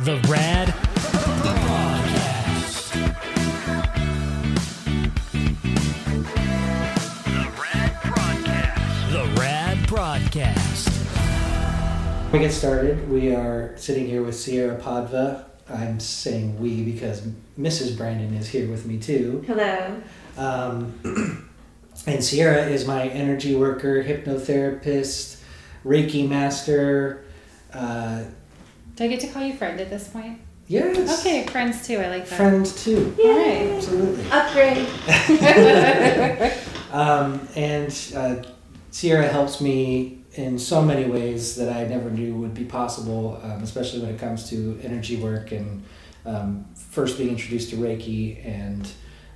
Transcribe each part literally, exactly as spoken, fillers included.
The RAD Prodcast. The RAD Prodcast. The RAD Prodcast. We get started. We are sitting here with Sierra Podva. I'm saying we because Missus Brandon is here with me too. Hello. Um, and Sierra is my energy worker, hypnotherapist, Reiki master, uh... Do I get to call you friend at this point? Yes. Okay, friends too. I like that. Friends too. Yay. All right. Absolutely. Upgrade. um, and uh, Sierra helps me in so many ways that I never knew would be possible, um, especially when it comes to energy work and um, first being introduced to Reiki. And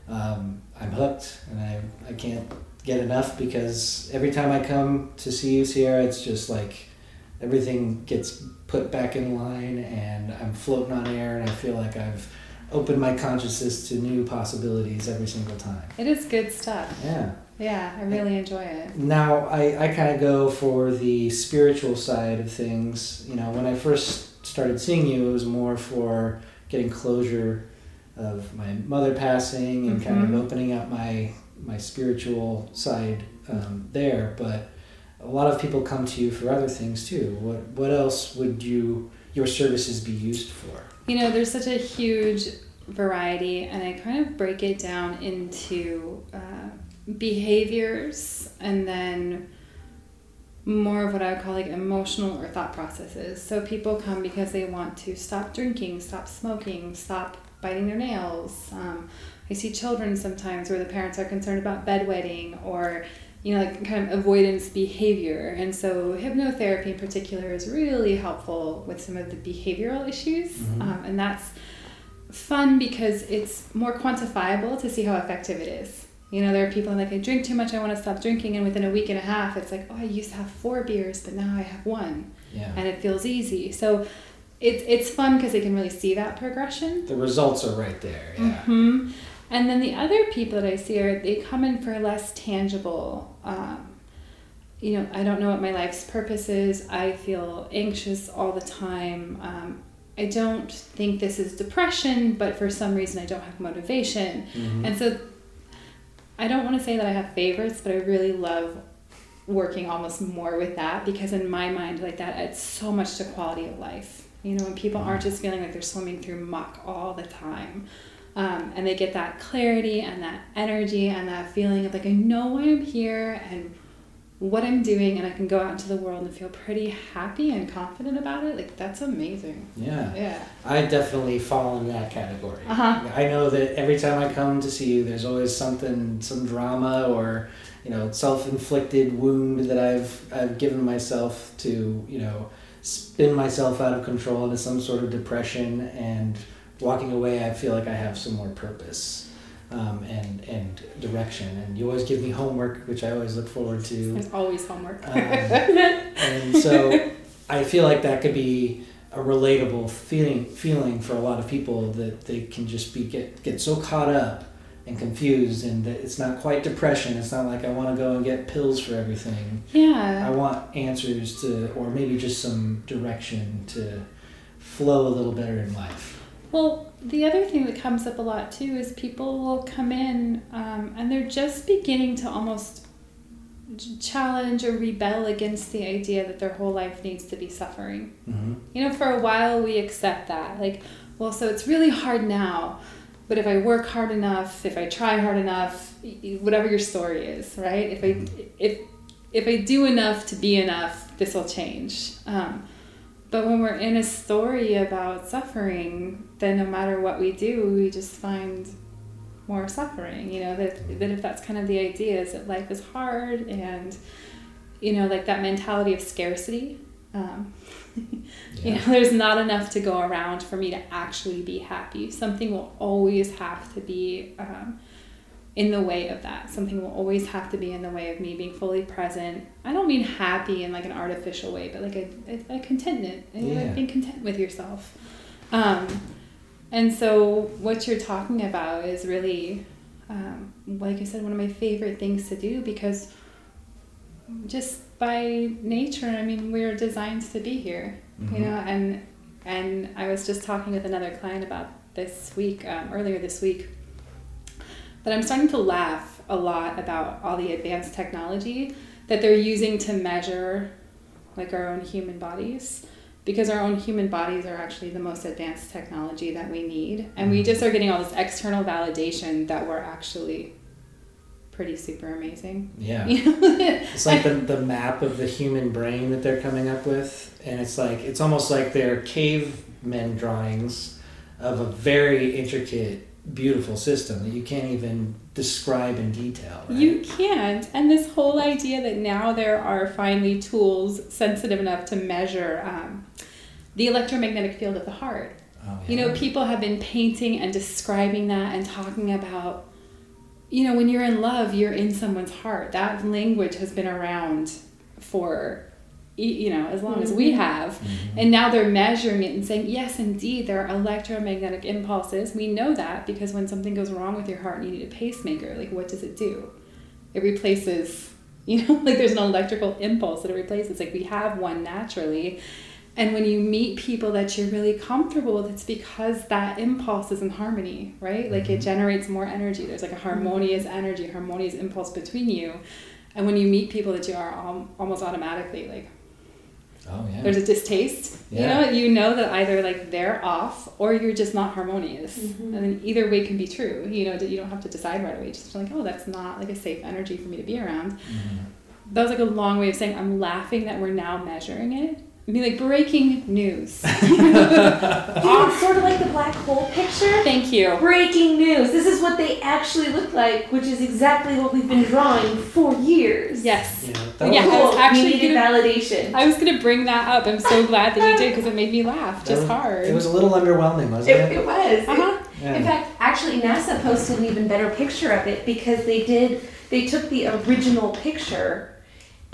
um, I'm hooked, and I, I can't get enough because every time I come to see you, Sierra, it's just like everything gets put back in line and I'm floating on air and I feel like I've opened my consciousness to new possibilities every single time. It is good stuff. Yeah. Yeah, I really and enjoy it. Now, I, I kind of go for the spiritual side of things. You know, when I first started seeing you, it was more for getting closure of my mother passing and mm-hmm. kind of opening up my, my spiritual side um, there, but a lot of people come to you for other things too. What what else would you your services be used for? You know, there's such a huge variety, and I kind of break it down into uh, behaviors and then more of what I would call like emotional or thought processes. So people come because they want to stop drinking, stop smoking, stop biting their nails. Um, I see children sometimes where the parents are concerned about bedwetting or you know, like kind of avoidance behavior. And so hypnotherapy in particular is really helpful with some of the behavioral issues. Mm-hmm. Um, and that's fun because it's more quantifiable to see how effective it is. You know, there are people like, I drink too much, I want to stop drinking. And within a week and a half, it's like, oh, I used to have four beers, but now I have one. Yeah. And it feels easy. So it's, it's fun because they can really see that progression. The results are right there. Yeah. Mm-hmm. And then the other people that I see are, they come in for less tangible, um, you know, I don't know what my life's purpose is. I feel anxious all the time. Um, I don't think this is depression, but for some reason I don't have motivation. Mm-hmm. And so I don't want to say that I have favorites, but I really love working almost more with that because in my mind, like that adds so much to quality of life. You know, when people aren't just feeling like they're swimming through muck all the time. Um, and they get that clarity and that energy and that feeling of like, I know why I'm here and what I'm doing, and I can go out into the world and feel pretty happy and confident about it. Like, that's amazing. Yeah. Yeah. I definitely fall in that category. Uh-huh. I know that every time I come to see you, there's always something, some drama or, you know, self-inflicted wound that I've, I've given myself to, you know, spin myself out of control into some sort of depression, and walking away, I feel like I have some more purpose um, and and direction. And you always give me homework, which I always look forward to. There's always homework. um, and so I feel like that could be a relatable feeling feeling for a lot of people, that they can just be get, get so caught up and confused, and that it's not quite depression. It's not like I want to go and get pills for everything. Yeah. I want answers to, or maybe just some direction to flow a little better in life. Well, the other thing that comes up a lot too is people will come in um, and they're just beginning to almost challenge or rebel against the idea that their whole life needs to be suffering. Mm-hmm. You know, for a while we accept that. Like, well, so it's really hard now, but if I work hard enough, if I try hard enough, whatever your story is, right? If I, if, if I do enough to be enough, this will change. Um, But when we're in a story about suffering, then no matter what we do, we just find more suffering. You know, that that if that's kind of the idea, is that life is hard, and, you know, like that mentality of scarcity. Um, yeah. You know, there's not enough to go around for me to actually be happy. Something will always have to be um, in the way of that. Something will always have to be in the way of me being fully present. I don't mean happy in like an artificial way, but like a, a, a contentment, yeah. Like being content with yourself. Um, and so what you're talking about is really, um, like I said, one of my favorite things to do, because just by nature, I mean, we're designed to be here, mm-hmm. you know, and And I was just talking with another client about this week, um, earlier this week, that I'm starting to laugh a lot about all the advanced technology that they're using to measure like our own human bodies, because our own human bodies are actually the most advanced technology that we need. And we just are getting all this external validation that we're actually pretty super amazing. Yeah. It's like the, the map of the human brain that they're coming up with. And it's like, it's almost like they're cavemen drawings of a very intricate, beautiful system that you can't even describe in detail. Right? You can't. And this whole idea that now there are finally tools sensitive enough to measure um, the electromagnetic field of the heart. Oh, yeah. You know, people have been painting and describing that and talking about, you know, when you're in love, you're in someone's heart. That language has been around for, you know, as long mm-hmm. as we have. Mm-hmm. And now they're measuring it and saying, yes, indeed, there are electromagnetic impulses. We know that because when something goes wrong with your heart and you need a pacemaker, like, what does it do? It replaces, you know, like there's an electrical impulse that it replaces. Like, we have one naturally. And when you meet people that you're really comfortable with, it's because that impulse is in harmony, right? Like, mm-hmm. it generates more energy. There's like a harmonious mm-hmm. energy, harmonious impulse between you. And when you meet people that you are al- almost automatically like, oh, yeah. There's a distaste, yeah. you know, you know that either like they're off or you're just not harmonious. Mm-hmm. And then either way can be true, you know, that you don't have to decide right away. Just like, oh, that's not like a safe energy for me to be around. Mm-hmm. That was like a long way of saying I'm laughing that we're now measuring it. I mean, like breaking news. It's sort of like the black hole picture. Thank you. Breaking news. This is what they actually look like, which is exactly what we've been drawing for years. Yes. Yeah, that was, yeah, cool. I was actually gonna, validation. I was going to bring that up. I'm so glad that you did because it made me laugh just was, hard. It was a little underwhelming, wasn't it? It, it was. Uh-huh. Yeah. In fact, actually, NASA posted an even better picture of it because they did. They took the original picture.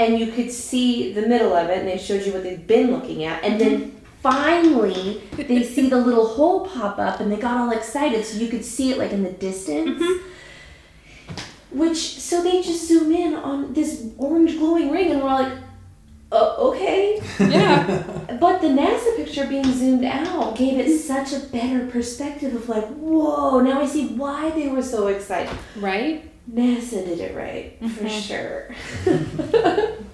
And you could see the middle of it, and they showed you what they've been looking at. And then finally, they see the little hole pop up, and they got all excited, so you could see it like in the distance. Mm-hmm. Which, so they just zoom in on this orange glowing ring, and we're all like, oh, okay. Yeah. But the NASA picture being zoomed out gave it such a better perspective of like, whoa, now I see why they were so excited. Right? NASA did it right, mm-hmm. for sure.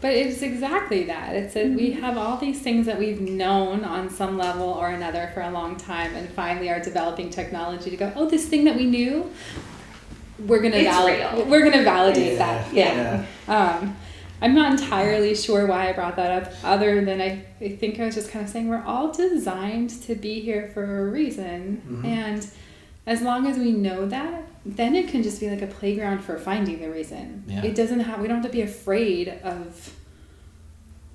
But it's exactly that. It's that mm-hmm. we have all these things that we've known on some level or another for a long time and finally are developing technology to go, oh, this thing that we knew, we're going to validate. We're going to validate yeah. that. Yeah. yeah. Um, I'm not entirely sure why I brought that up other than I, I think I was just kind of saying we're all designed to be here for a reason. Mm-hmm. And as long as we know that, then it can just be like a playground for finding the reason. Yeah. It doesn't have, we don't have to be afraid of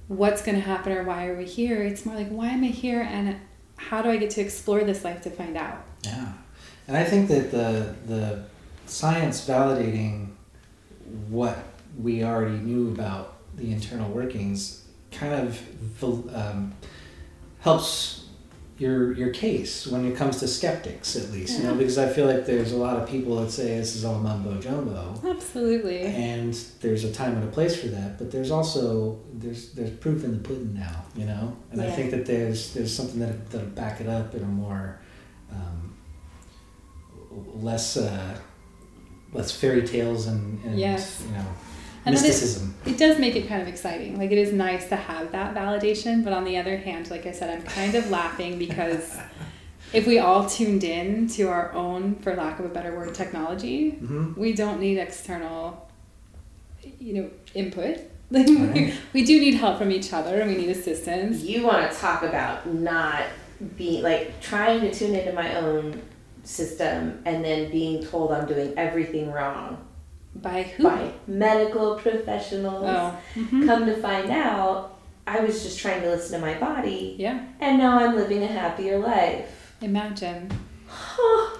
what's going to happen or why are we here. It's more like, why am I here and how do I get to explore this life to find out? Yeah. And I think that the the science validating what we already knew about the internal workings kind of um, helps your your case when it comes to skeptics, at least, yeah. you know, because I feel like there's a lot of people that say this is all mumbo jumbo. Absolutely. And there's a time and a place for that, but there's also there's there's proof in the pudding now, you know, and yeah. I think that there's there's something that that'll back it up in a more um, less uh, less fairy tales and, and yes. you know. And mysticism. It, it does make it kind of exciting. Like, it is nice to have that validation, but on the other hand, like I said, I'm kind of laughing because if we all tuned in to our own, for lack of a better word, technology, mm-hmm. we don't need external, you know, input. Like, right. we, we do need help from each other, and we need assistance. You want to talk about not being, like, trying to tune into my own system and then being told I'm doing everything wrong. By who? By medical professionals. Oh. Mm-hmm. Come to find out, I was just trying to listen to my body. Yeah. And now I'm living a happier life. Imagine. Huh.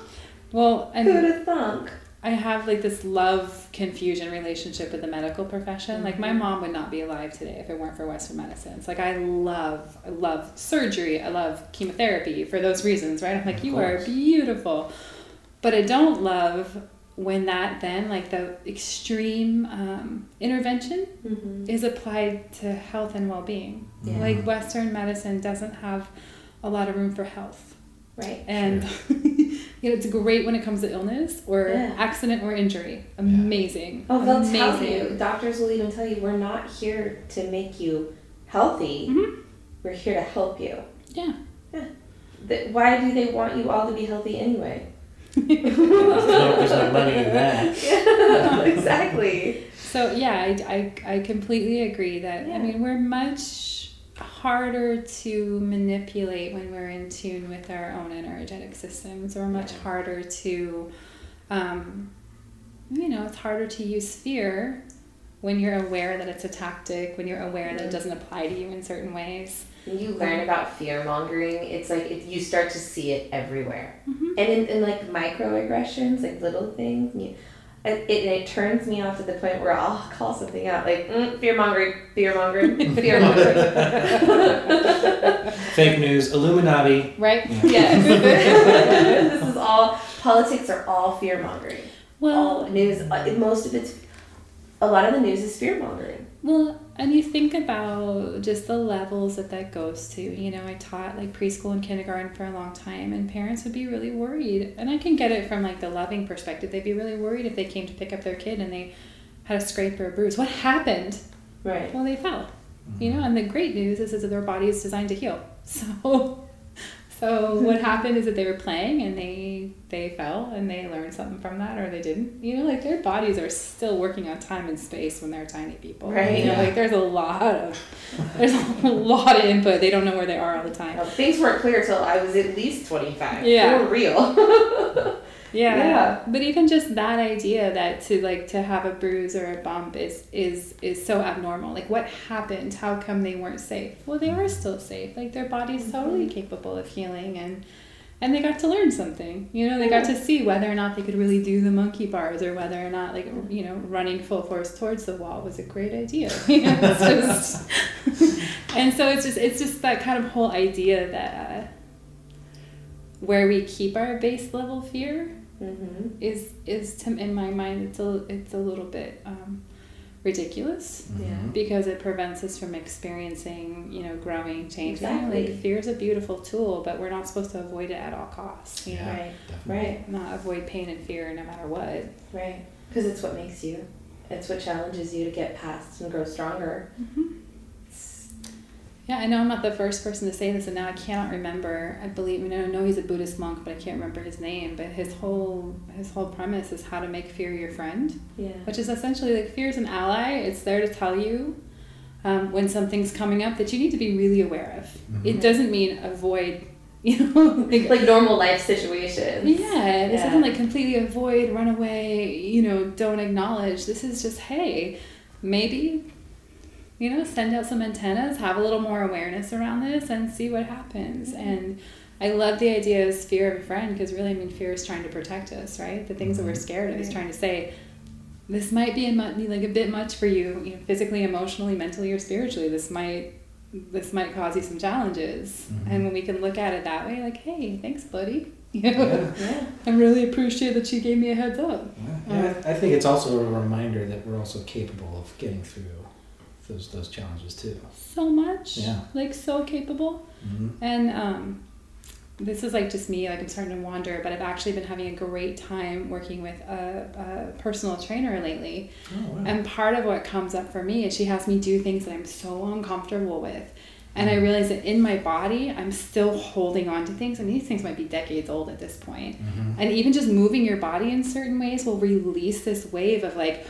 Well, and who'd have thunk? I have like this love confusion relationship with the medical profession. Mm-hmm. Like, my mom would not be alive today if it weren't for Western medicine. It's like I love, I love surgery. I love chemotherapy for those reasons, right? I'm like, you are beautiful, but I don't love. When that then, like the extreme um, intervention mm-hmm. is applied to health and well-being. Yeah. Like, Western medicine doesn't have a lot of room for health. Right. And sure. You know, it's great when it comes to illness or yeah. accident or injury. Amazing. Yeah. Oh, they'll Amazing. tell you. Doctors will even tell you, we're not here to make you healthy. Mm-hmm. We're here to help you. Yeah. Yeah. The, why do they want you all to be healthy anyway? there's, no, there's no money in that. Yeah, exactly. So, yeah, I, I, I completely agree that, yeah. I mean, we're much harder to manipulate when we're in tune with our own energetic systems. We're much yeah. harder to, um, you know, it's harder to use fear when you're aware that it's a tactic, when you're aware mm-hmm. that it doesn't apply to you in certain ways. When you learn about fear-mongering, it's like it, you start to see it everywhere. Mm-hmm. And in, in like microaggressions, like little things, you, it, it turns me off to the point where I'll call something out, like, mm, fear-mongering, fear-mongering, fear-mongering. Fake news, Illuminati. Right? Yeah. Yes. This is all, politics are all fear-mongering. Well, all news, most of it's, a lot of the news is fear-mongering. Well, and you think about just the levels that that goes to. You know, I taught like preschool and kindergarten for a long time, and parents would be really worried. And I can get it from like the loving perspective. They'd be really worried if they came to pick up their kid and they had a scrape or a bruise. What happened? Right. Well, they fell. Mm-hmm. You know, and the great news is, is that their body is designed to heal. So, so what happened is that they were playing and they they fell and they learned something from that, or they didn't. You know, like their bodies are still working on time and space when they're tiny people. Right. You know, yeah. like there's a lot of there's a lot of input. They don't know where they are all the time. Well, things weren't clear till I was at least twenty-five. Yeah. They were real. yeah. Yeah. But even just that idea that to like to have a bruise or a bump is is is so abnormal. Like what happened? How come they weren't safe? Well, they are still safe. Like their body's mm-hmm. totally capable of healing, and and they got to learn something. You know, they got to see whether or not they could really do the monkey bars, or whether or not like you know, running full force towards the wall was a great idea. You know, it's just and so it's just it's just that kind of whole idea that uh, where we keep our base level fear mm-hmm. is is to, in my mind it's a it's a little bit um, ridiculous mm-hmm. because it prevents us from experiencing, you know, growing, changing. Exactly. Like fear is a beautiful tool, but we're not supposed to avoid it at all costs. You yeah, know? Right. Definitely. Right. Not avoid pain and fear no matter what. Right. Because it's what makes you. It's what challenges you to get past and grow stronger. Mm-hmm. Yeah, I know I'm not the first person to say this, and now I cannot remember. I believe, I mean, I know he's a Buddhist monk, but I can't remember his name. But his whole his whole premise is how to make fear your friend. Yeah. Which is essentially like fear is an ally. It's there to tell you um, when something's coming up that you need to be really aware of. Mm-hmm. It doesn't mean avoid, you know, like, like normal life situations. Yeah, it yeah. doesn't like completely avoid, run away, you know, don't acknowledge. This is just, hey, maybe. You know, send out some antennas, have a little more awareness around this, and see what happens. Mm-hmm. And I love the idea of fear of a friend, because really, I mean, fear is trying to protect us, right? The things mm-hmm. that we're scared of is trying to say, this might be a mu- like a bit much for you, you know, physically, emotionally, mentally, or spiritually. This might this might cause you some challenges. Mm-hmm. And when we can look at it that way, like, hey, thanks, buddy. You know? Yeah. Yeah. I really appreciate that you gave me a heads up. Yeah. Yeah. Um, I think it's also a reminder that we're also capable of getting through those those challenges too. So much. Yeah. Like so capable. Mm-hmm. And um, this is like just me, like I'm starting to wander, but I've actually been having a great time working with a, a personal trainer lately. Oh, wow. And part of what comes up for me is she has me do things that I'm so uncomfortable with. And I realized that in my body, I'm still holding on to things. And these things might be decades old at this point. Mm-hmm. And even just moving your body in certain ways will release this wave of like,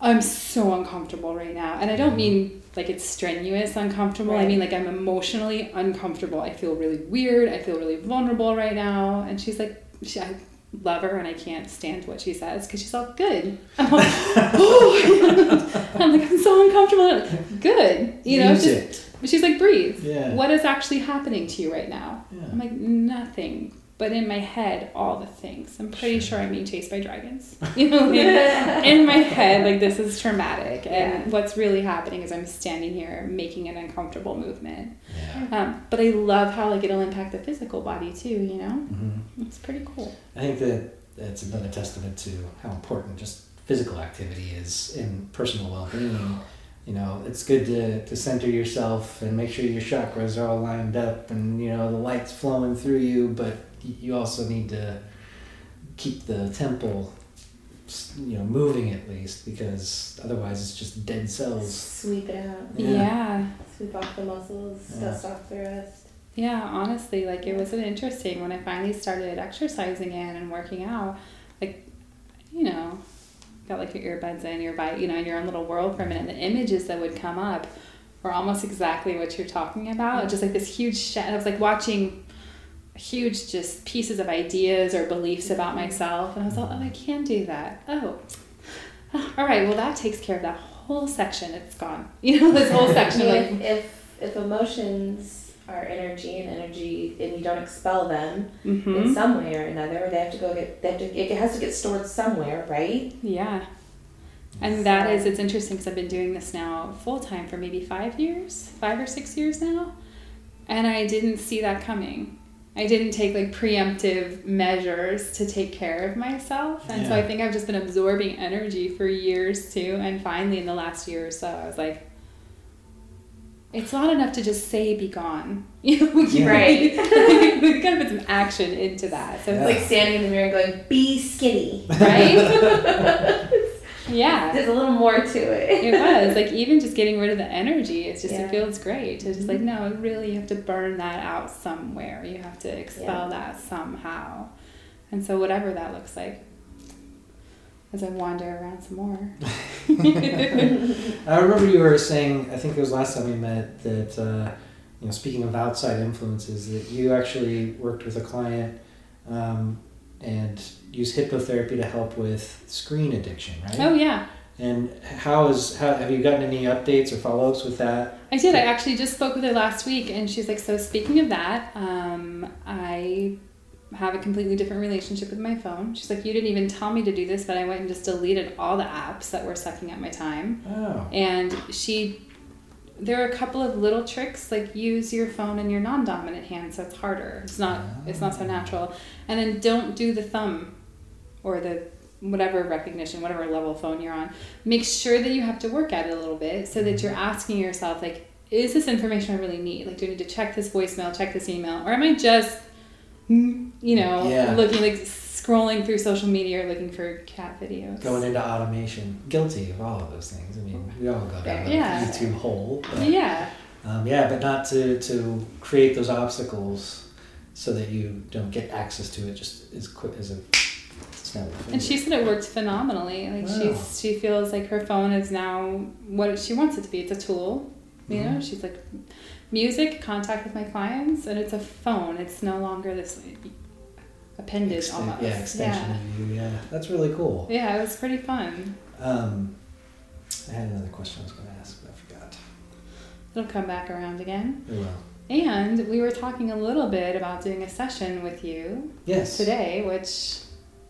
I'm so uncomfortable right now. And I don't mean like it's strenuous uncomfortable. Right. I mean like I'm emotionally uncomfortable. I feel really weird. I feel really vulnerable right now. And she's like, she, I love her and I can't stand what she says because she's all good. I'm like, oh. I'm like, I'm so uncomfortable. Good. You know, Use just, it. She's like, breathe. Yeah. What is actually happening to you right now? Yeah. I'm like, nothing. But in my head, all the things. I'm pretty sure, sure I'm being chased by dragons. You know, like, yeah. in my head, like this is traumatic. And yeah. what's really happening is I'm standing here making an uncomfortable movement. Yeah. Um, but I love how like it'll impact the physical body too, you know? Mm-hmm. It's pretty cool. I think that that's another testament to how important just physical activity is in personal well-being. you know, it's good to, to center yourself and make sure your chakras are all lined up and, you know, the light's flowing through you, but you also need to keep the temple, you know, moving at least, because otherwise it's just dead cells. Sweep it out. Yeah. yeah. Sweep off the muscles, yeah. dust off the rest. Yeah, honestly, like, it was interesting when I finally started exercising in and working out, like, you know, got like your earbuds in, your bite, you know, in your own little world for a minute. The images that would come up were almost exactly what you're talking about. Mm-hmm. Just like this huge shed. I was like watching huge just pieces of ideas or beliefs about myself. And I was like, oh, I can do that. Oh, all right. Well, that takes care of that whole section. It's gone. You know, this whole section. I mean, like, if, if emotions are energy and energy, and you don't expel them mm-hmm. in some way or another, they have to go get, they have to, it has to get stored somewhere, right? Yeah. And so. that is, it's interesting because I've been doing this now full time for maybe five years, five or six years now. And I didn't see that coming. I didn't take like preemptive measures to take care of myself. And yeah. so I think I've just been absorbing energy for years too. And finally in the last year or so, I was like, it's not enough to just say be gone. You know, yeah. right? Like, we've got to put some action into that. So yeah. it's like standing in the mirror and going, be skinny. Right? Yeah. There's a little more to it. It was. Like, even just getting rid of the energy, it's just, yeah. it feels great. It's just like, no, really, you have to burn that out somewhere. You have to expel yeah. that somehow. And so whatever that looks like. As I wander around some more. I remember you were saying, I think it was last time we met, that, uh, you know, speaking of outside influences, that you actually worked with a client um, and used hypnotherapy to help with screen addiction, right? Oh, yeah. And how is, how, have you gotten any updates or follow-ups with that? I did. I actually just spoke with her last week, and she's like, so speaking of that, um, I... have a completely different relationship with my phone. She's like, you didn't even tell me to do this, but I went and just deleted all the apps that were sucking up my time. Oh. And she, there are a couple of little tricks, like use your phone in your non-dominant hand, so it's harder. It's not, oh. it's not so natural. And then don't do the thumb or the whatever recognition, whatever level phone you're on. Make sure that you have to work at it a little bit so that you're asking yourself, like, is this information I really need? Like, do I need to check this voicemail, check this email, or am I just... you know, yeah. looking like scrolling through social media or looking for cat videos. Going into automation. Guilty of all of those things. I mean, we all go down the yeah. YouTube hole. But, yeah. Um, yeah, but not to, to create those obstacles so that you don't get access to it just as quick as a snap of a finger. And she said it worked phenomenally. Like wow. she's she feels like her phone is now what she wants it to be. It's a tool. You mm-hmm. know, she's like... music, contact with my clients, and it's a phone. It's no longer this appendage Exten- almost. Yeah, extension yeah. of you, yeah. That's really cool. Yeah, it was pretty fun. Um, I had another question I was going to ask, but I forgot. It'll come back around again. It will. And we were talking a little bit about doing a session with you yes. today, which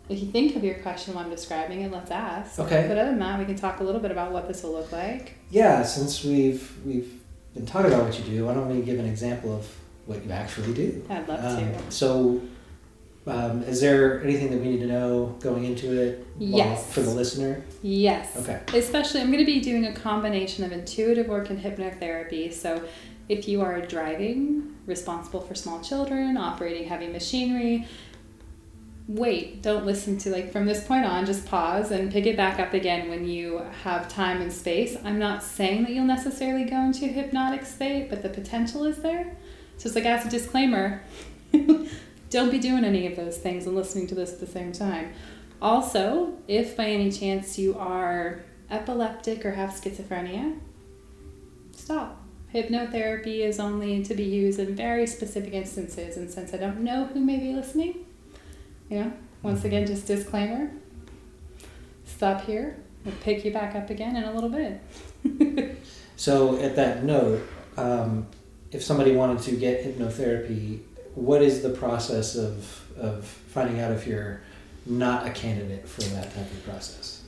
if you think of your question while I'm describing it, let's ask. Okay. But other than that, we can talk a little bit about what this will look like. Yeah, since we've we've... and talk about what you do. Why don't we give an example of what you actually do? I'd love um, to. So um, is there anything that we need to know going into it yes. while, for the listener? Yes. Okay. Especially, I'm going to be doing a combination of intuitive work and hypnotherapy. So if you are driving, responsible for small children, operating heavy machinery, wait, don't listen to, like, from this point on, just pause and pick it back up again when you have time and space. I'm not saying that you'll necessarily go into hypnotic state, but the potential is there. So it's like, as a disclaimer, don't be doing any of those things and listening to this at the same time. Also, if by any chance you are epileptic or have schizophrenia, stop. Hypnotherapy is only to be used in very specific instances, and since I don't know who may be listening, you know, once again, just disclaimer, stop here, we'll pick you back up again in a little bit. So at that note, um, if somebody wanted to get hypnotherapy, what is the process of, of finding out if you're not a candidate for that type of process?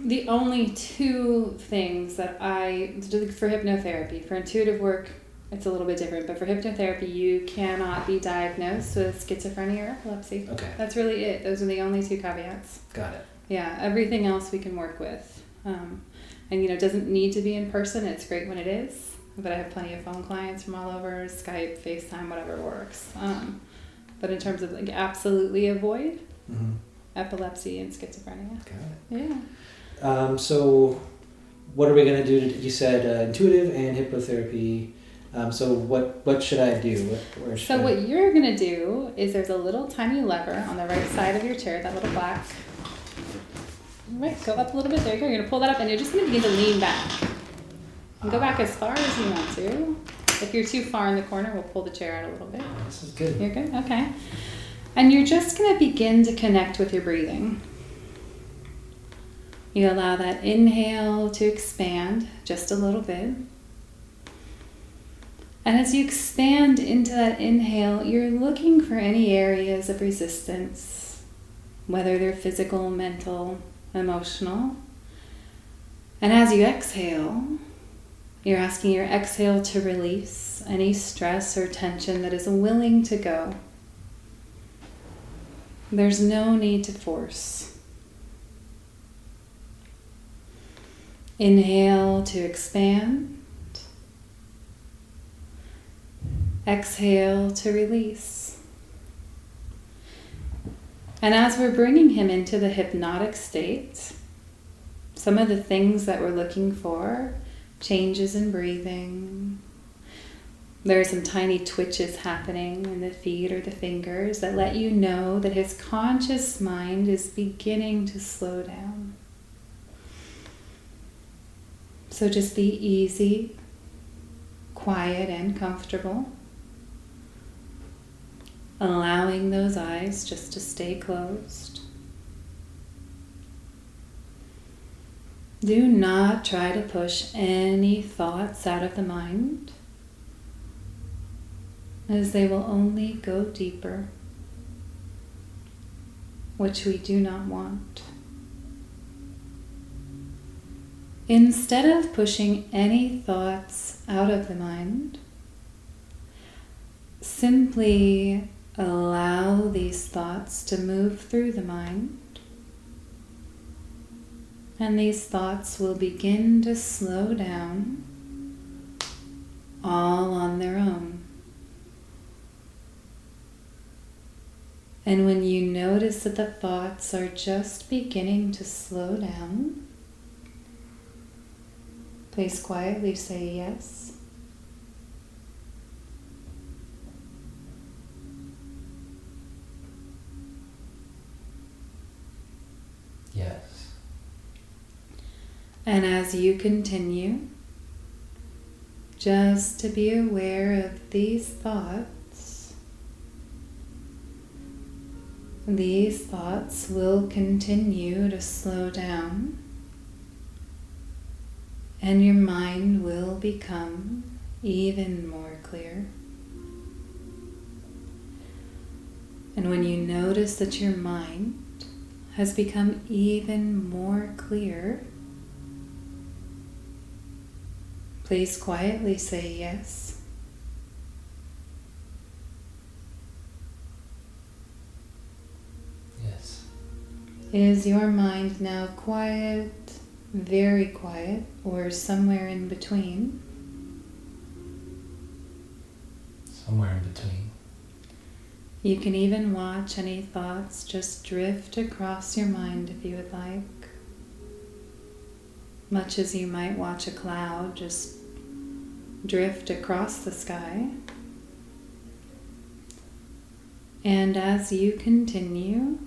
The only two things that I, for hypnotherapy, for intuitive work, it's a little bit different, but for hypnotherapy, you cannot be diagnosed with schizophrenia or epilepsy. Okay. That's really it. Those are the only two caveats. Got it. Yeah, everything else we can work with. Um, And, you know, it doesn't need to be in person. It's great when it is. But I have plenty of phone clients from all over, Skype, FaceTime, whatever works. Um, but in terms of, like, absolutely avoid mm-hmm. epilepsy and schizophrenia. Got it. Yeah. Um, so what are we going to do? You said uh, intuitive and hypnotherapy. Um, so what, what should I do? What, where should so I... what you're going to do is there's a little tiny lever on the right side of your chair, that little black. Right, go up a little bit. There you go. You're going to pull that up, and you're just going to begin to lean back. And go back as far as you want to. If you're too far in the corner, we'll pull the chair out a little bit. This is good. You're good? Okay. And you're just going to begin to connect with your breathing. You allow that inhale to expand just a little bit. And as you expand into that inhale, you're looking for any areas of resistance, whether they're physical, mental, emotional. And as you exhale, you're asking your exhale to release any stress or tension that is willing to go. There's no need to force. Inhale to expand. Exhale to release. And as we're bringing him into the hypnotic state, some of the things that we're looking for, changes in breathing. There are some tiny twitches happening in the feet or the fingers that let you know that his conscious mind is beginning to slow down. So just be easy, quiet, and comfortable. Allowing those eyes just to stay closed. Do not try to push any thoughts out of the mind, as they will only go deeper, which we do not want. Instead of pushing any thoughts out of the mind, simply allow these thoughts to move through the mind, and these thoughts will begin to slow down all on their own. And when you notice that the thoughts are just beginning to slow down, please quietly say yes. Yes. And as you continue, just to be aware of these thoughts, these thoughts will continue to slow down, and your mind will become even more clear. And when you notice that your mind has become even more clear, please quietly say yes. Yes. Is your mind now quiet, very quiet, or somewhere in between? Somewhere in between. You can even watch any thoughts just drift across your mind if you would like. Much as you might watch a cloud just drift across the sky. And as you continue,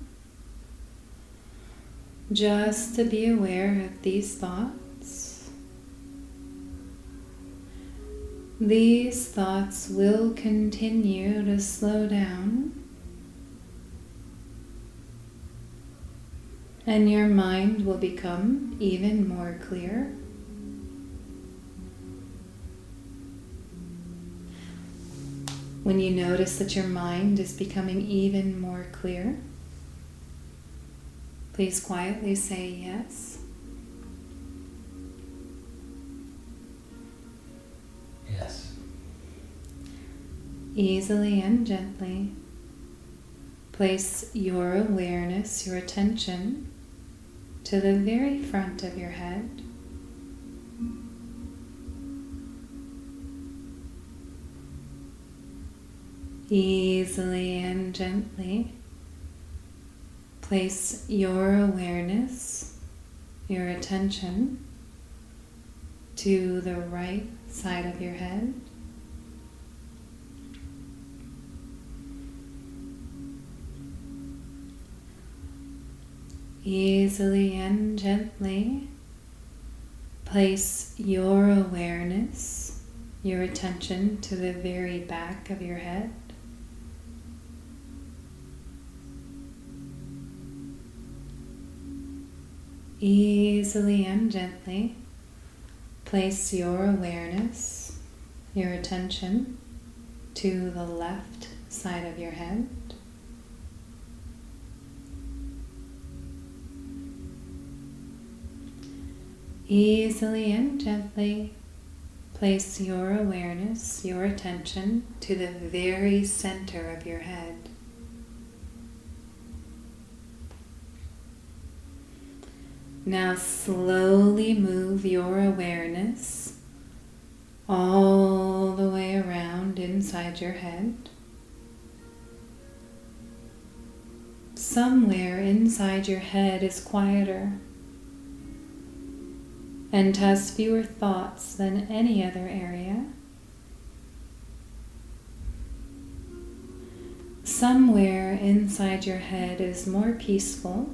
just to be aware of these thoughts, these thoughts will continue to slow down, and your mind will become even more clear. When you notice that your mind is becoming even more clear, please quietly say yes. Yes. Easily and gently, place your awareness, your attention, to the very front of your head, easily and gently place your awareness, your attention, to the right side of your head. Easily and gently place your awareness, your attention to the very back of your head. Easily and gently place your awareness, your attention to the left side of your head. Easily and gently place your awareness, your attention to the very center of your head. Now slowly move your awareness all the way around inside your head. Somewhere inside your head is quieter and has fewer thoughts than any other area. Somewhere inside your head is more peaceful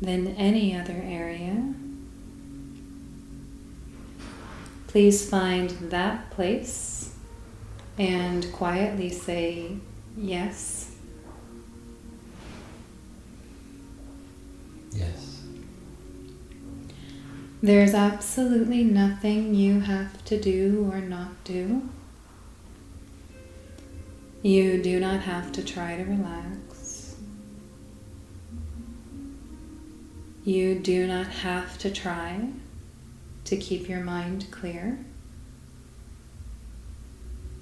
than any other area. Please find that place and quietly say yes. Yes. There's absolutely nothing you have to do or not do. You do not have to try to relax. You do not have to try to keep your mind clear.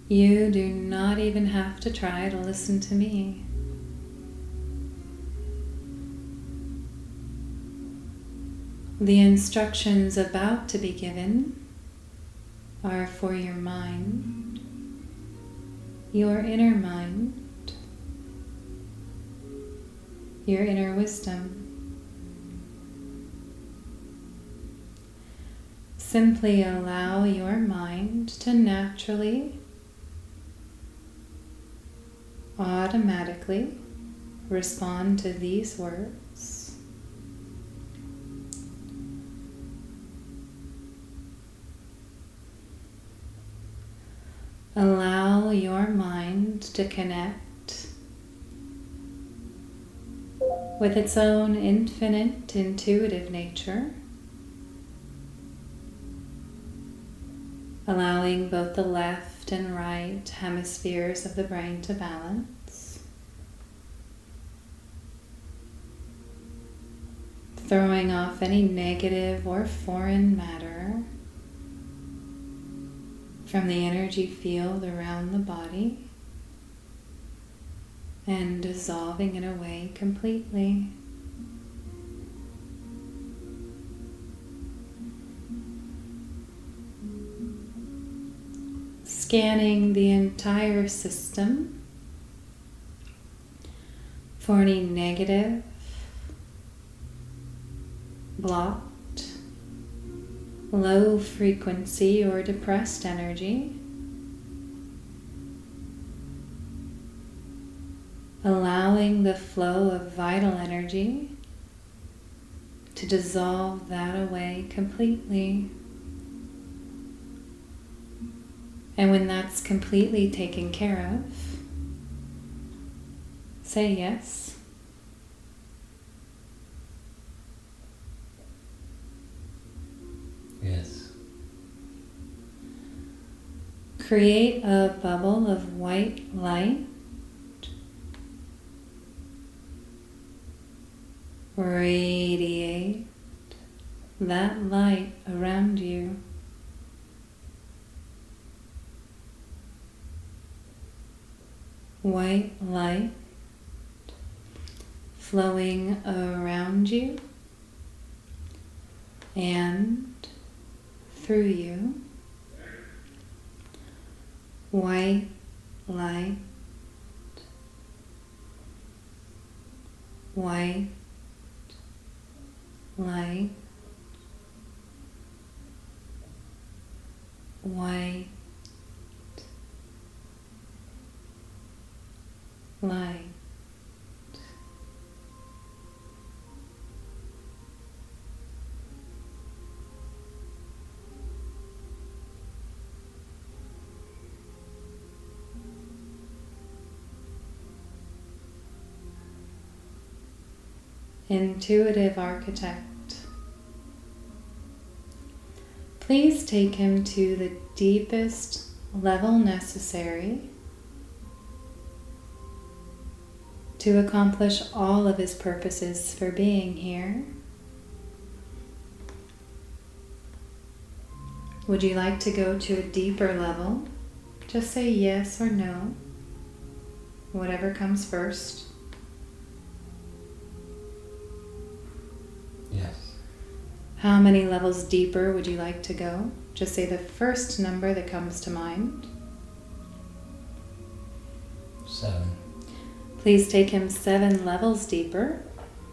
You do not even have to try to listen to me. The instructions about to be given are for your mind, your inner mind, your inner wisdom. Simply allow your mind to naturally, automatically respond to these words. Allow your mind to connect with its own infinite intuitive nature, allowing both the left and right hemispheres of the brain to balance, throwing off any negative or foreign matter from the energy field around the body and dissolving it away completely. Scanning the entire system for any negative, block, low frequency or depressed energy, allowing the flow of vital energy to dissolve that away completely. And when that's completely taken care of, say yes. Yes. Create a bubble of white light, radiate that light around you. White light flowing around you and through you, white light, white, light, white, light. Intuitive architect. Please take him to the deepest level necessary to accomplish all of his purposes for being here. Would you like to go to a deeper level? Just say yes or no, whatever comes first. How many levels deeper would you like to go? Just say the first number that comes to mind. Seven. Please take him seven levels deeper,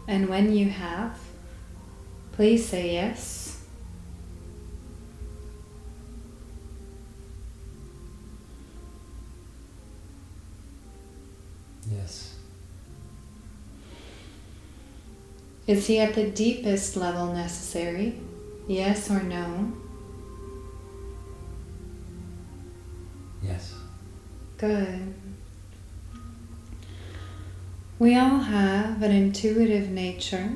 and when you have, please say yes. Yes. Is he at the deepest level necessary? Yes or no? Yes. Good. We all have an intuitive nature.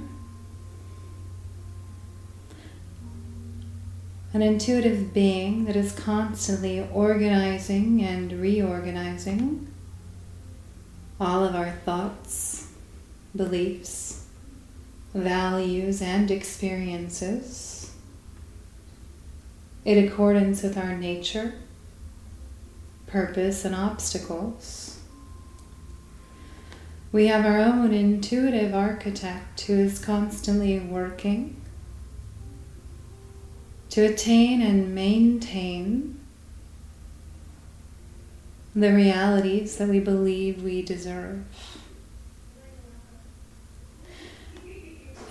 An intuitive being that is constantly organizing and reorganizing all of our thoughts, beliefs, values and experiences in accordance with our nature, purpose, and obstacles. We have our own intuitive architect who is constantly working to attain and maintain the realities that we believe we deserve.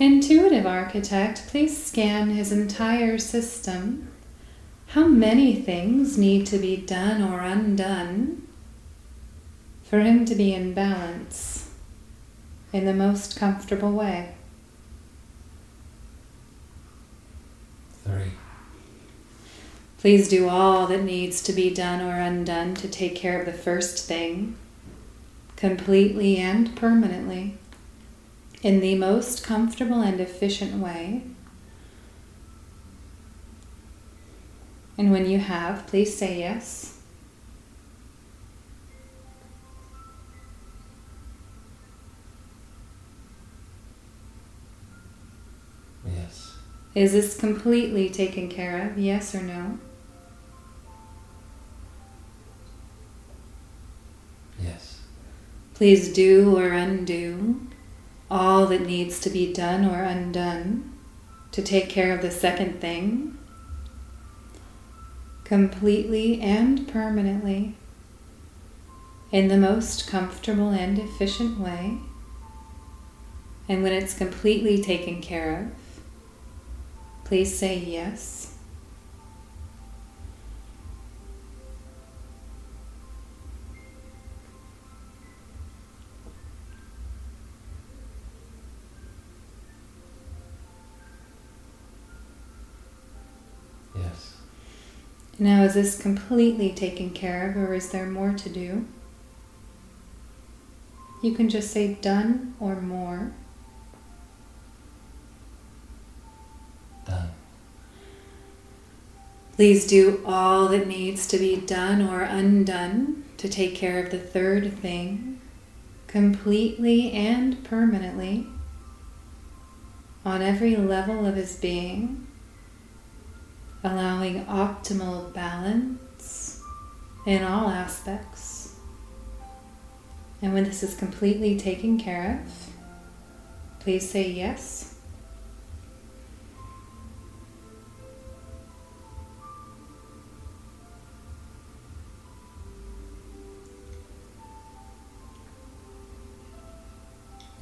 Intuitive architect, please scan his entire system. How many things need to be done or undone for him to be in balance in the most comfortable way? Three. Please do all that needs to be done or undone to take care of the first thing, completely and permanently, in the most comfortable and efficient way. And when you have, please say yes. Yes. Is this completely taken care of? Yes or no? Yes. Please do or undo all that needs to be done or undone to take care of the second thing, completely and permanently, in the most comfortable and efficient way. And when it's completely taken care of, please say yes. Now, is this completely taken care of, or is there more to do? You can just say done or more. Done. Please do all that needs to be done or undone to take care of the third thing, completely and permanently, on every level of his being, allowing optimal balance in all aspects. And when this is completely taken care of, please say yes.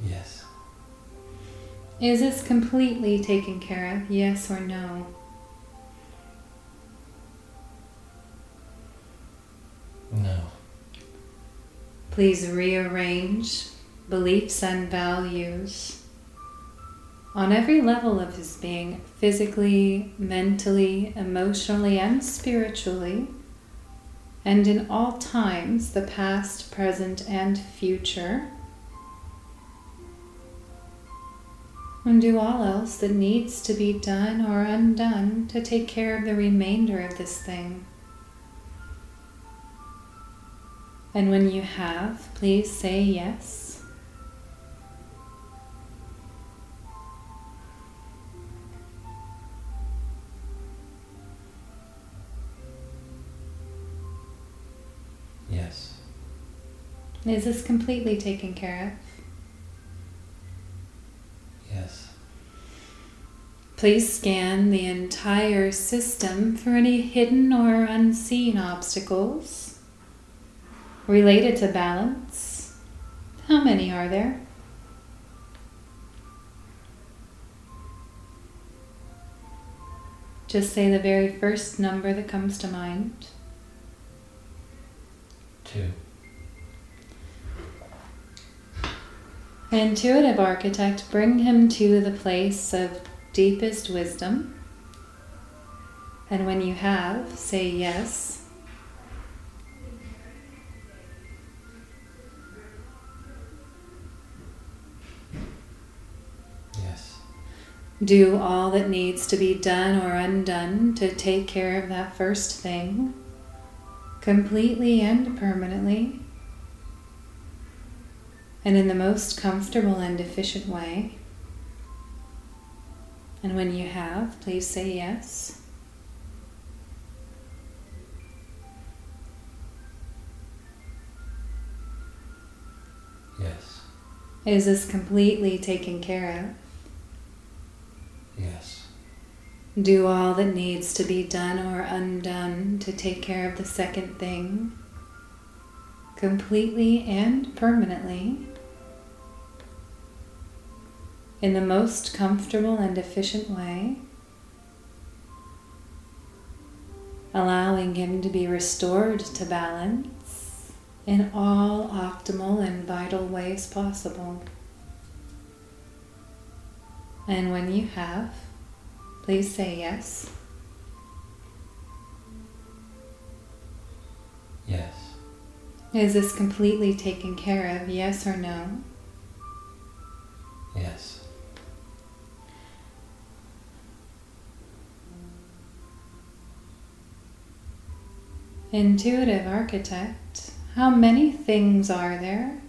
Yes. Is this completely taken care of? Yes or no? No. Please rearrange beliefs and values on every level of his being, physically, mentally, emotionally, and spiritually, and in all times, the past, present, and future. And do all else that needs to be done or undone to take care of the remainder of this thing. And when you have, please say yes. Yes. Is this completely taken care of? Yes. Please scan the entire system for any hidden or unseen obstacles related to balance. How many are there? Just say the very first number that comes to mind. Two. Intuitive architect, bring him to the place of deepest wisdom. And when you have, say yes. Yes. Do all that needs to be done or undone to take care of that first thing, completely and permanently, and in the most comfortable and efficient way. And when you have, please say yes. Yes. Is this completely taken care of? Yes. Do all that needs to be done or undone to take care of the second thing, completely and permanently, in the most comfortable and efficient way, allowing him to be restored to balance in all optimal and vital ways possible. And when you have, please say yes. Yes. Is this completely taken care of? Yes or no? Yes. Intuitive architect, how many things are there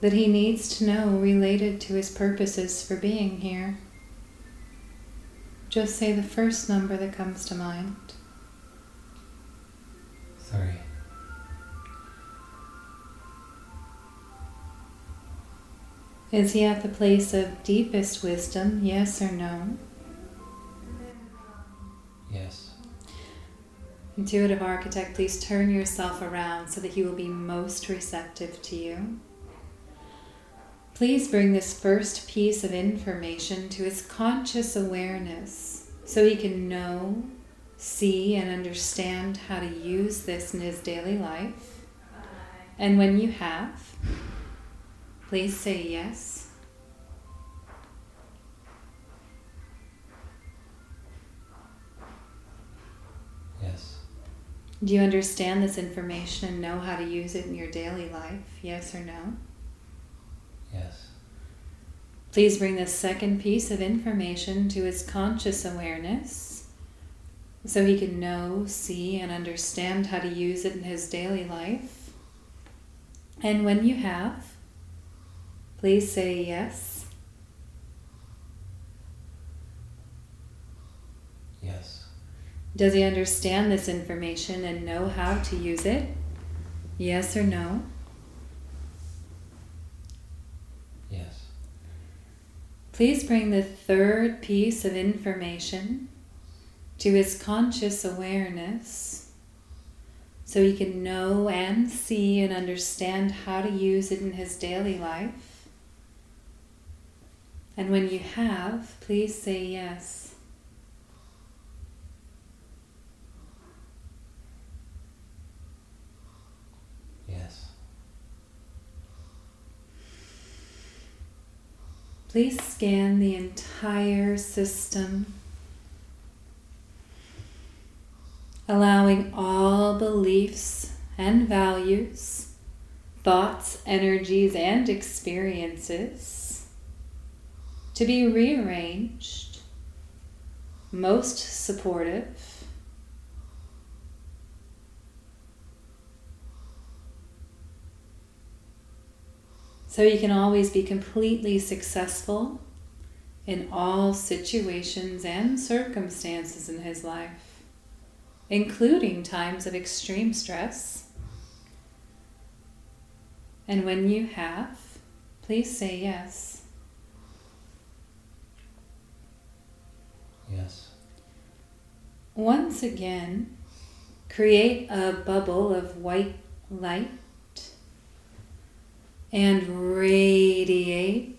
that he needs to know related to his purposes for being here? Just say the first number that comes to mind. Three. Is he at the place of deepest wisdom? Yes or no? Yes. Intuitive architect, please turn yourself around so that he will be most receptive to you. Please bring this first piece of information to his conscious awareness so he can know, see, and understand how to use this in his daily life. And when you have, please say yes. Yes. Do you understand this information and know how to use it in your daily life? Yes or no? Yes. Please bring this second piece of information to his conscious awareness so he can know, see, and understand how to use it in his daily life. And when you have, please say yes. Yes. Does he understand this information and know how to use it? Yes or no? Yes. Please bring the third piece of information to his conscious awareness so he can know and see and understand how to use it in his daily life. And when you have, please say yes. Yes. Please scan the entire system, allowing all beliefs and values, thoughts, energies, and experiences to be rearranged, most supportive, so you can always be completely successful in all situations and circumstances in his life, including times of extreme stress. And when you have, please say yes. Yes. Once again, create a bubble of white light and radiate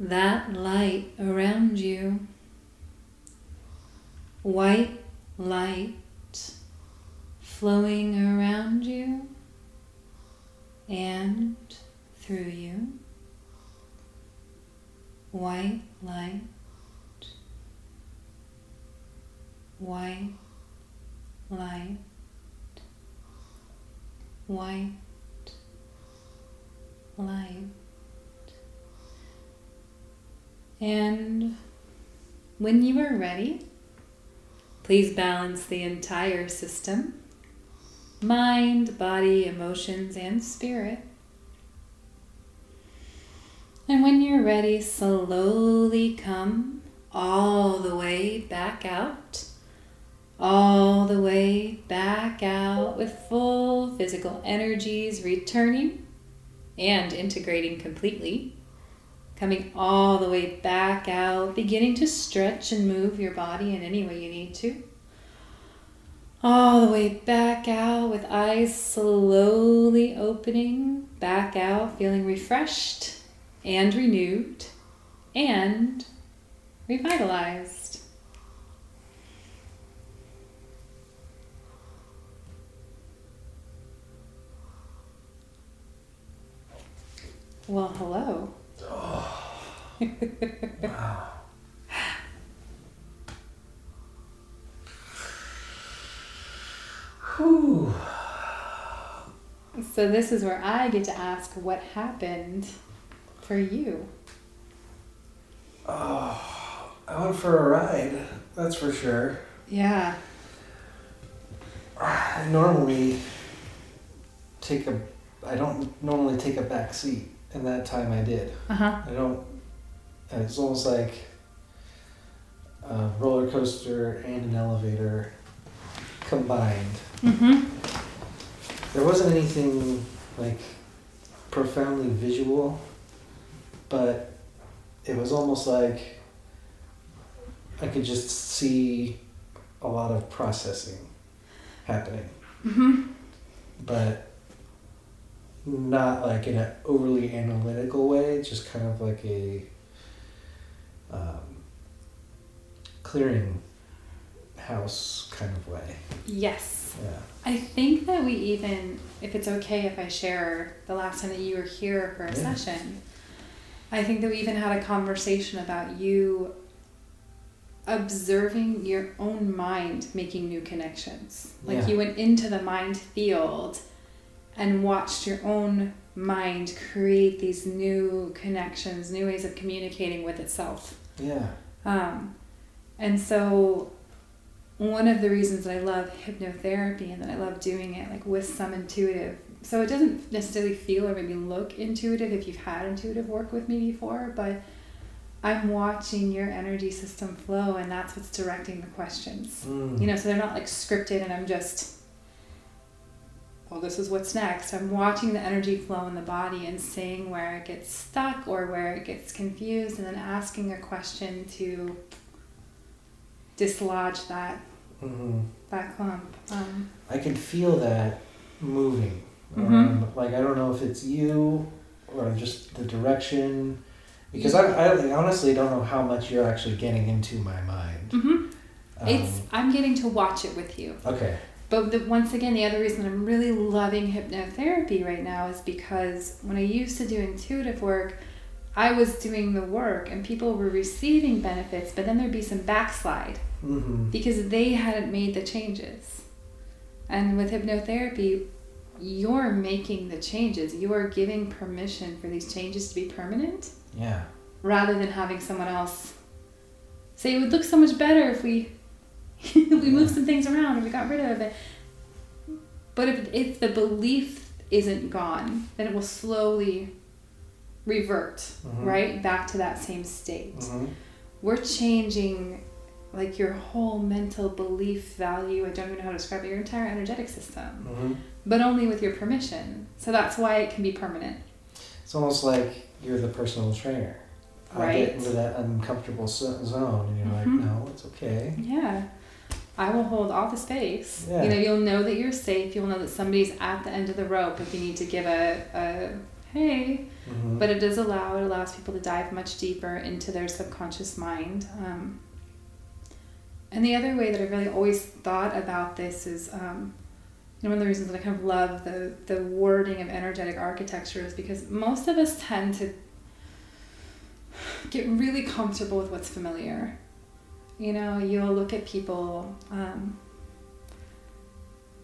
that light around you. White light flowing around you and through you. White light, white light, white light. And when you are ready, please balance the entire system, mind, body, emotions, and spirit. And when you're ready, slowly come all the way back out, all the way back out with full physical energies returning and integrating completely, coming all the way back out, beginning to stretch and move your body in any way you need to. All the way back out with eyes slowly opening, back out, feeling refreshed and renewed and revitalized. Well, hello. Oh, wow. Whew. So this is where I get to ask what happened for you. Oh, I went for a ride, that's for sure. Yeah. I normally take a, I don't normally take a back seat, and that time I did. Uh-huh. I don't, and it's almost like a roller coaster and an elevator combined. Mm-hmm. There wasn't anything like profoundly visual, but it was almost like I could just see a lot of processing happening. Mm-hmm. But not like in an overly analytical way, just kind of like a um, clearing house kind of way. Yes. Yeah. I think that we even, if it's okay if I share the last time that you were here for a yeah. session, I think that we even had a conversation about you observing your own mind making new connections. Like yeah. you went into the mind field and watched your own mind create these new connections, new ways of communicating with itself. Yeah. Um, and so one of the reasons that I love hypnotherapy and that I love doing it like with some intuitive, so it doesn't necessarily feel or maybe look intuitive if you've had intuitive work with me before, but I'm watching your energy system flow, and that's what's directing the questions. Mm. You know, so they're not like scripted and I'm just, well, this is what's next. I'm watching the energy flow in the body and seeing where it gets stuck or where it gets confused, and then asking a question to dislodge that mm-hmm. that clump. Um, I can feel that moving. Mm-hmm. Um, like I don't know if it's you or just the direction Because I, I honestly don't know how much you're actually getting into my mind. Mm-hmm. Um, it's I'm getting to watch it with you. Okay. But the, once again, the other reason I'm really loving hypnotherapy right now is because when I used to do intuitive work, I was doing the work and people were receiving benefits, but then there'd be some backslide mm-hmm. because they hadn't made the changes. And with hypnotherapy, you're making the changes. You are giving permission for these changes to be permanent. Yeah. Rather than having someone else say, it would look so much better if we we yeah. moved some things around or we got rid of it. But if, if the belief isn't gone, then it will slowly revert, mm-hmm. right? Back to that same state. Mm-hmm. We're changing like your whole mental belief value. I don't even know how to describe it. Your entire energetic system, mm-hmm. but only with your permission. So that's why it can be permanent. It's almost like you're the personal trainer. Right. I get into that uncomfortable zone and you're mm-hmm. like, no, it's okay. Yeah. I will hold all the space. Yeah. You know, you'll know that you're safe. You'll know that somebody's at the end of the rope if you need to give a, a hey. Mm-hmm. But it does allow, it allows people to dive much deeper into their subconscious mind. Um, and the other way that I really always thought about this is, um, you know, one of the reasons that I kind of love the, the wording of energetic architecture is because most of us tend to get really comfortable with what's familiar. You know, you'll look at people, um,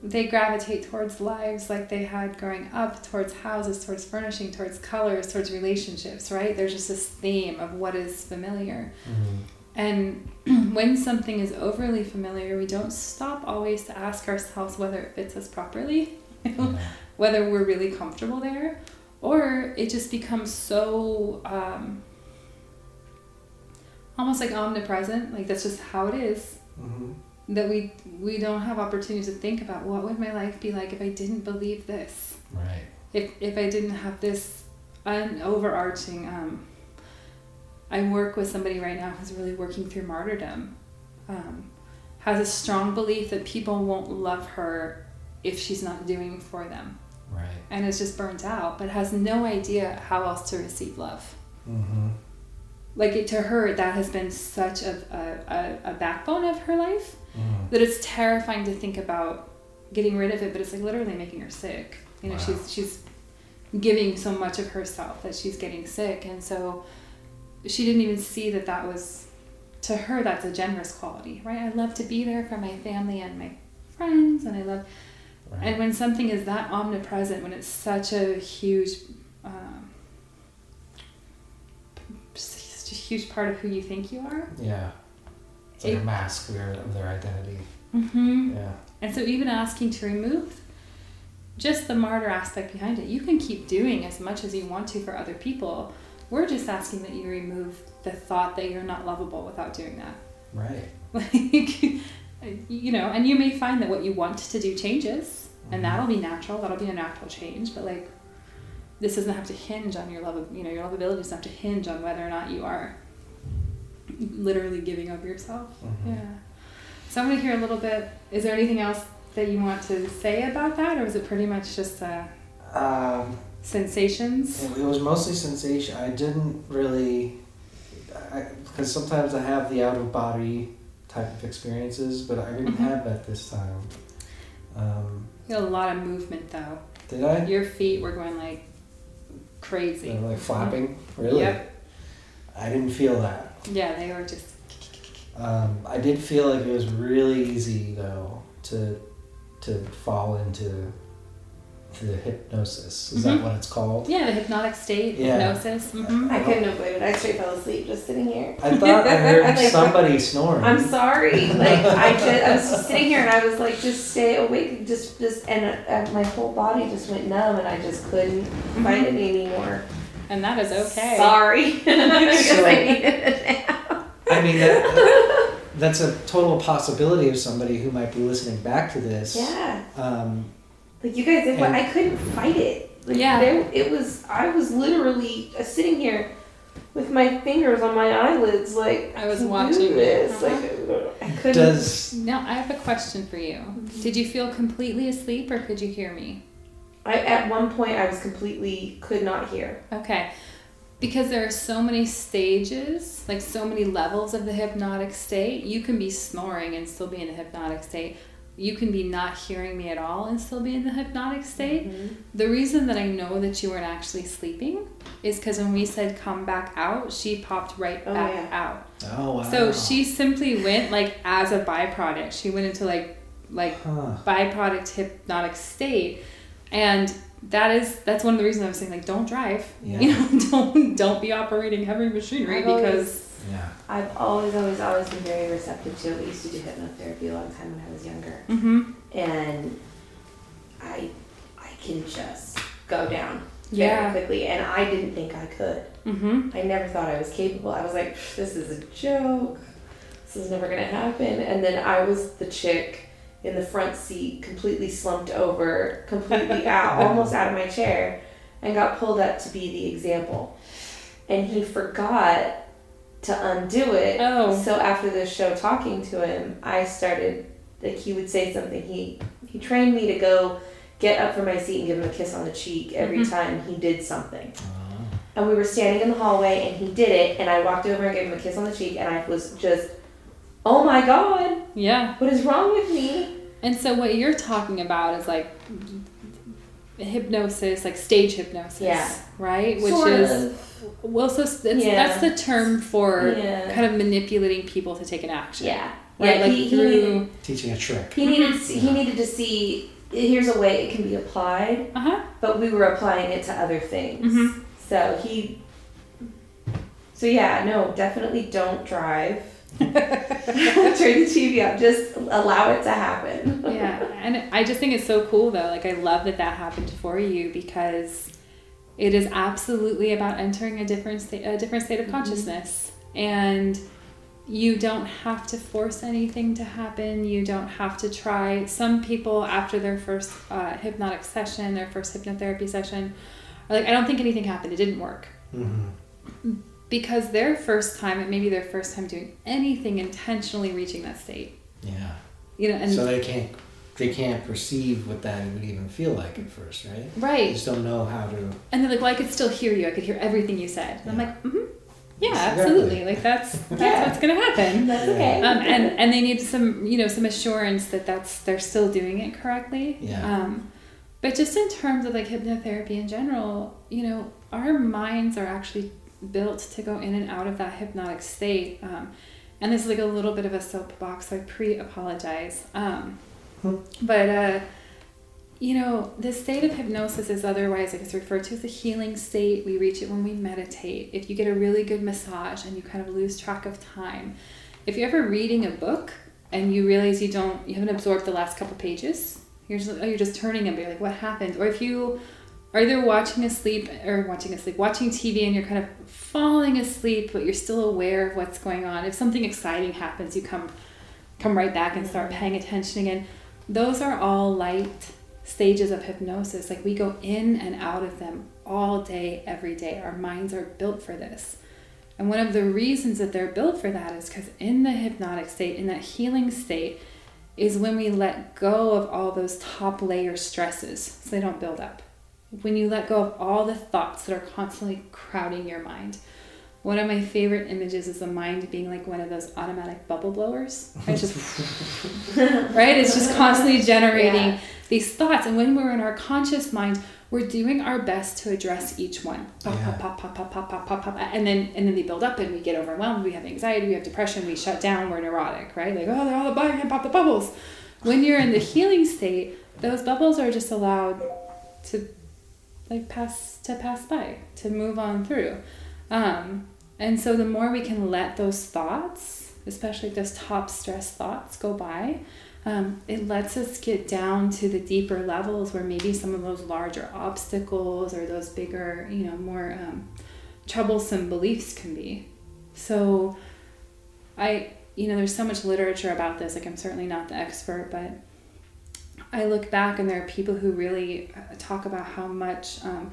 they gravitate towards lives like they had growing up, towards houses, towards furnishing, towards colors, towards relationships, right? There's just this theme of what is familiar. Mm-hmm. And when something is overly familiar, we don't stop always to ask ourselves whether it fits us properly, mm-hmm. whether we're really comfortable there, or it just becomes so... Um, almost like omnipresent, like that's just how it is, mm-hmm. that we we don't have opportunities to think about what would my life be like if I didn't believe this, right? If if I didn't have this un- overarching, um, I work with somebody right now who's really working through martyrdom, um, has a strong belief that people won't love her if she's not doing for them. Right. And is just burnt out, but has no idea how else to receive love. Mm-hmm. Like it, to her, that has been such a a, a, a backbone of her life mm. that it's terrifying to think about getting rid of it. But it's like literally making her sick. You know, wow. she's she's giving so much of herself that she's getting sick, and so she didn't even see that that was to her. That's a generous quality, right? I love to be there for my family and my friends, and I love. Right. And when something is that omnipresent, when it's such a huge. Um, a huge part of who you think you are. Yeah. It's like it, a mask of their, their identity. Mm-hmm. Yeah. And so even asking to remove just the martyr aspect behind it, you can keep doing as much as you want to for other people. We're just asking that you remove the thought that you're not lovable without doing that. Right. Like, you know, and you may find that what you want to do changes, mm-hmm. and that'll be natural. That'll be a natural change, but like, this doesn't have to hinge on your love of, you know, your lovability doesn't have to hinge on whether or not you are literally giving up yourself. Mm-hmm. Yeah. So I'm going to hear a little bit, is there anything else that you want to say about that, or is it pretty much just uh, um, sensations? It, it was mostly sensation. I didn't really, I, because sometimes I have the out-of-body type of experiences, but I didn't have that this time. Um, you had a lot of movement, though. Did I? Your feet were going like... crazy. They're like flapping, really? Yep. I didn't feel that. Yeah, they were just... Um, I did feel like it was really easy, though, to to fall into to the hypnosis. Is mm-hmm. that what it's called? Yeah, the hypnotic state, yeah. hypnosis. Mm-hmm. I, I couldn't believe it. I straight fell asleep just sitting here. I thought I heard like, somebody snoring. I'm sorry. Like I, just, I was just sitting here and I was like, just stay awake. Just, just, and uh, my whole body just went numb and I just couldn't mm-hmm. find it anymore. And that is okay. Sorry. So, I need it now. I mean, that, that, that's a total possibility of somebody who might be listening back to this. Yeah. Um, Like, you guys, I couldn't fight it. Like, yeah. There, it was, I was literally sitting here with my fingers on my eyelids, like, I was watching this. Uh-huh. Like, I couldn't. Does... Now, I have a question for you. Mm-hmm. Did you feel completely asleep, or could you hear me? I, at one point, I was completely, could not hear. Okay. because there are so many stages, like so many levels of the hypnotic state. You can be snoring and still be in a hypnotic state. You can be not hearing me at all and still be in the hypnotic state. Mm-hmm. The reason that I know that you weren't actually sleeping is because when we said come back out, she popped right oh, back yeah. out. Oh, wow. So she simply went like as a byproduct. She went into like like huh. byproduct hypnotic state. And that is that's one of the reasons I was saying, like, don't drive. Yeah. You know, don't don't be operating heavy machinery I've because always, yeah. I've always, always, always been very receptive to it. We used to do hypnotherapy a long time when I was younger. Mm-hmm. And I I can just go down very yeah. quickly. And I didn't think I could. Mm-hmm. I never thought I was capable. I was like, this is a joke. This is never going to happen. And then I was the chick in the front seat, completely slumped over, completely out, almost out of my chair, and got pulled up to be the example. And he forgot to undo it. Oh. So after the show talking to him, I started, like, he would say something. He he trained me to go get up from my seat and give him a kiss on the cheek every mm-hmm. time he did something. Oh. And we were standing in the hallway and he did it, and I walked over and gave him a kiss on the cheek, and I was just, oh my God. Yeah. What is wrong with me? And so what you're talking about is like hypnosis, like stage hypnosis. Yeah. Right? Which sort is of. Well, so that's, yeah. that's the term for yeah. kind of manipulating people to take an action. Yeah, right. Yeah, like he, through he needed, teaching a trick. He needed yeah. he needed to see here's a way it can be applied. Uh-huh. But we were applying it to other things. Mm-hmm. So he. So yeah, no, definitely don't drive. Turn the T V up. Just allow it to happen. Yeah, and I just think it's so cool though. Like I love that that happened for you because. It is absolutely about entering a different state, a different state of consciousness. Mm-hmm. And you don't have to force anything to happen. You don't have to try. Some people, after their first uh, hypnotic session, their first hypnotherapy session, are like, I don't think anything happened. It didn't work. Mm-hmm. Because their first time, it may be their first time doing anything intentionally reaching that state. Yeah. You know, and so they can't. They can't perceive what that would even feel like at first, right? Right. They just don't know how to... And they're like, well, I could still hear you. I could hear everything you said. And yeah. I'm like, mm-hmm. Yeah, exactly. Absolutely. Like, that's that's yeah. what's going to happen. That's yeah. okay. Um, and, and they need some, you know, some assurance that that's they're still doing it correctly. Yeah. Um, but just in terms of, like, hypnotherapy in general, you know, our minds are actually built to go in and out of that hypnotic state. Um, and this is, like, a little bit of a soapbox, so I pre-apologize. Um But, uh, you know, the state of hypnosis is otherwise, like it's referred to as a healing state. We reach it when we meditate. If you get a really good massage and you kind of lose track of time. If you're ever reading a book and you realize you don't, you haven't absorbed the last couple pages, you're just, oh, you're just turning them, but you're like, what happened? Or if you are either watching asleep or watching asleep, watching T V and you're kind of falling asleep, but you're still aware of what's going on. If something exciting happens, you come, come right back and start paying attention again. Those are all light stages of hypnosis. Like we go in and out of them all day, every day. Our minds are built for this. And one of the reasons that they're built for that is because in the hypnotic state, in that healing state, is when we let go of all those top layer stresses so they don't build up. When you let go of all the thoughts that are constantly crowding your mind. One of my favorite images is the mind being like one of those automatic bubble blowers. Right? It's just, right? It's just constantly generating yeah. these thoughts. And when we're in our conscious mind, we're doing our best to address each one. Pop, yeah. pop, pop, pop, pop, pop, pop, pop. And then, and then they build up and we get overwhelmed. We have anxiety. We have depression. We shut down. We're neurotic, right? Like, oh, they're all above and pop the bubbles. When you're in the healing state, those bubbles are just allowed to like pass, to pass by, to move on through. Um, And so the more we can let those thoughts, especially those top stress thoughts, go by, um, it lets us get down to the deeper levels where maybe some of those larger obstacles or those bigger, you know, more um, troublesome beliefs can be. So I, you know, there's so much literature about this. Like I'm certainly not the expert, but I look back and there are people who really talk about how much... Um,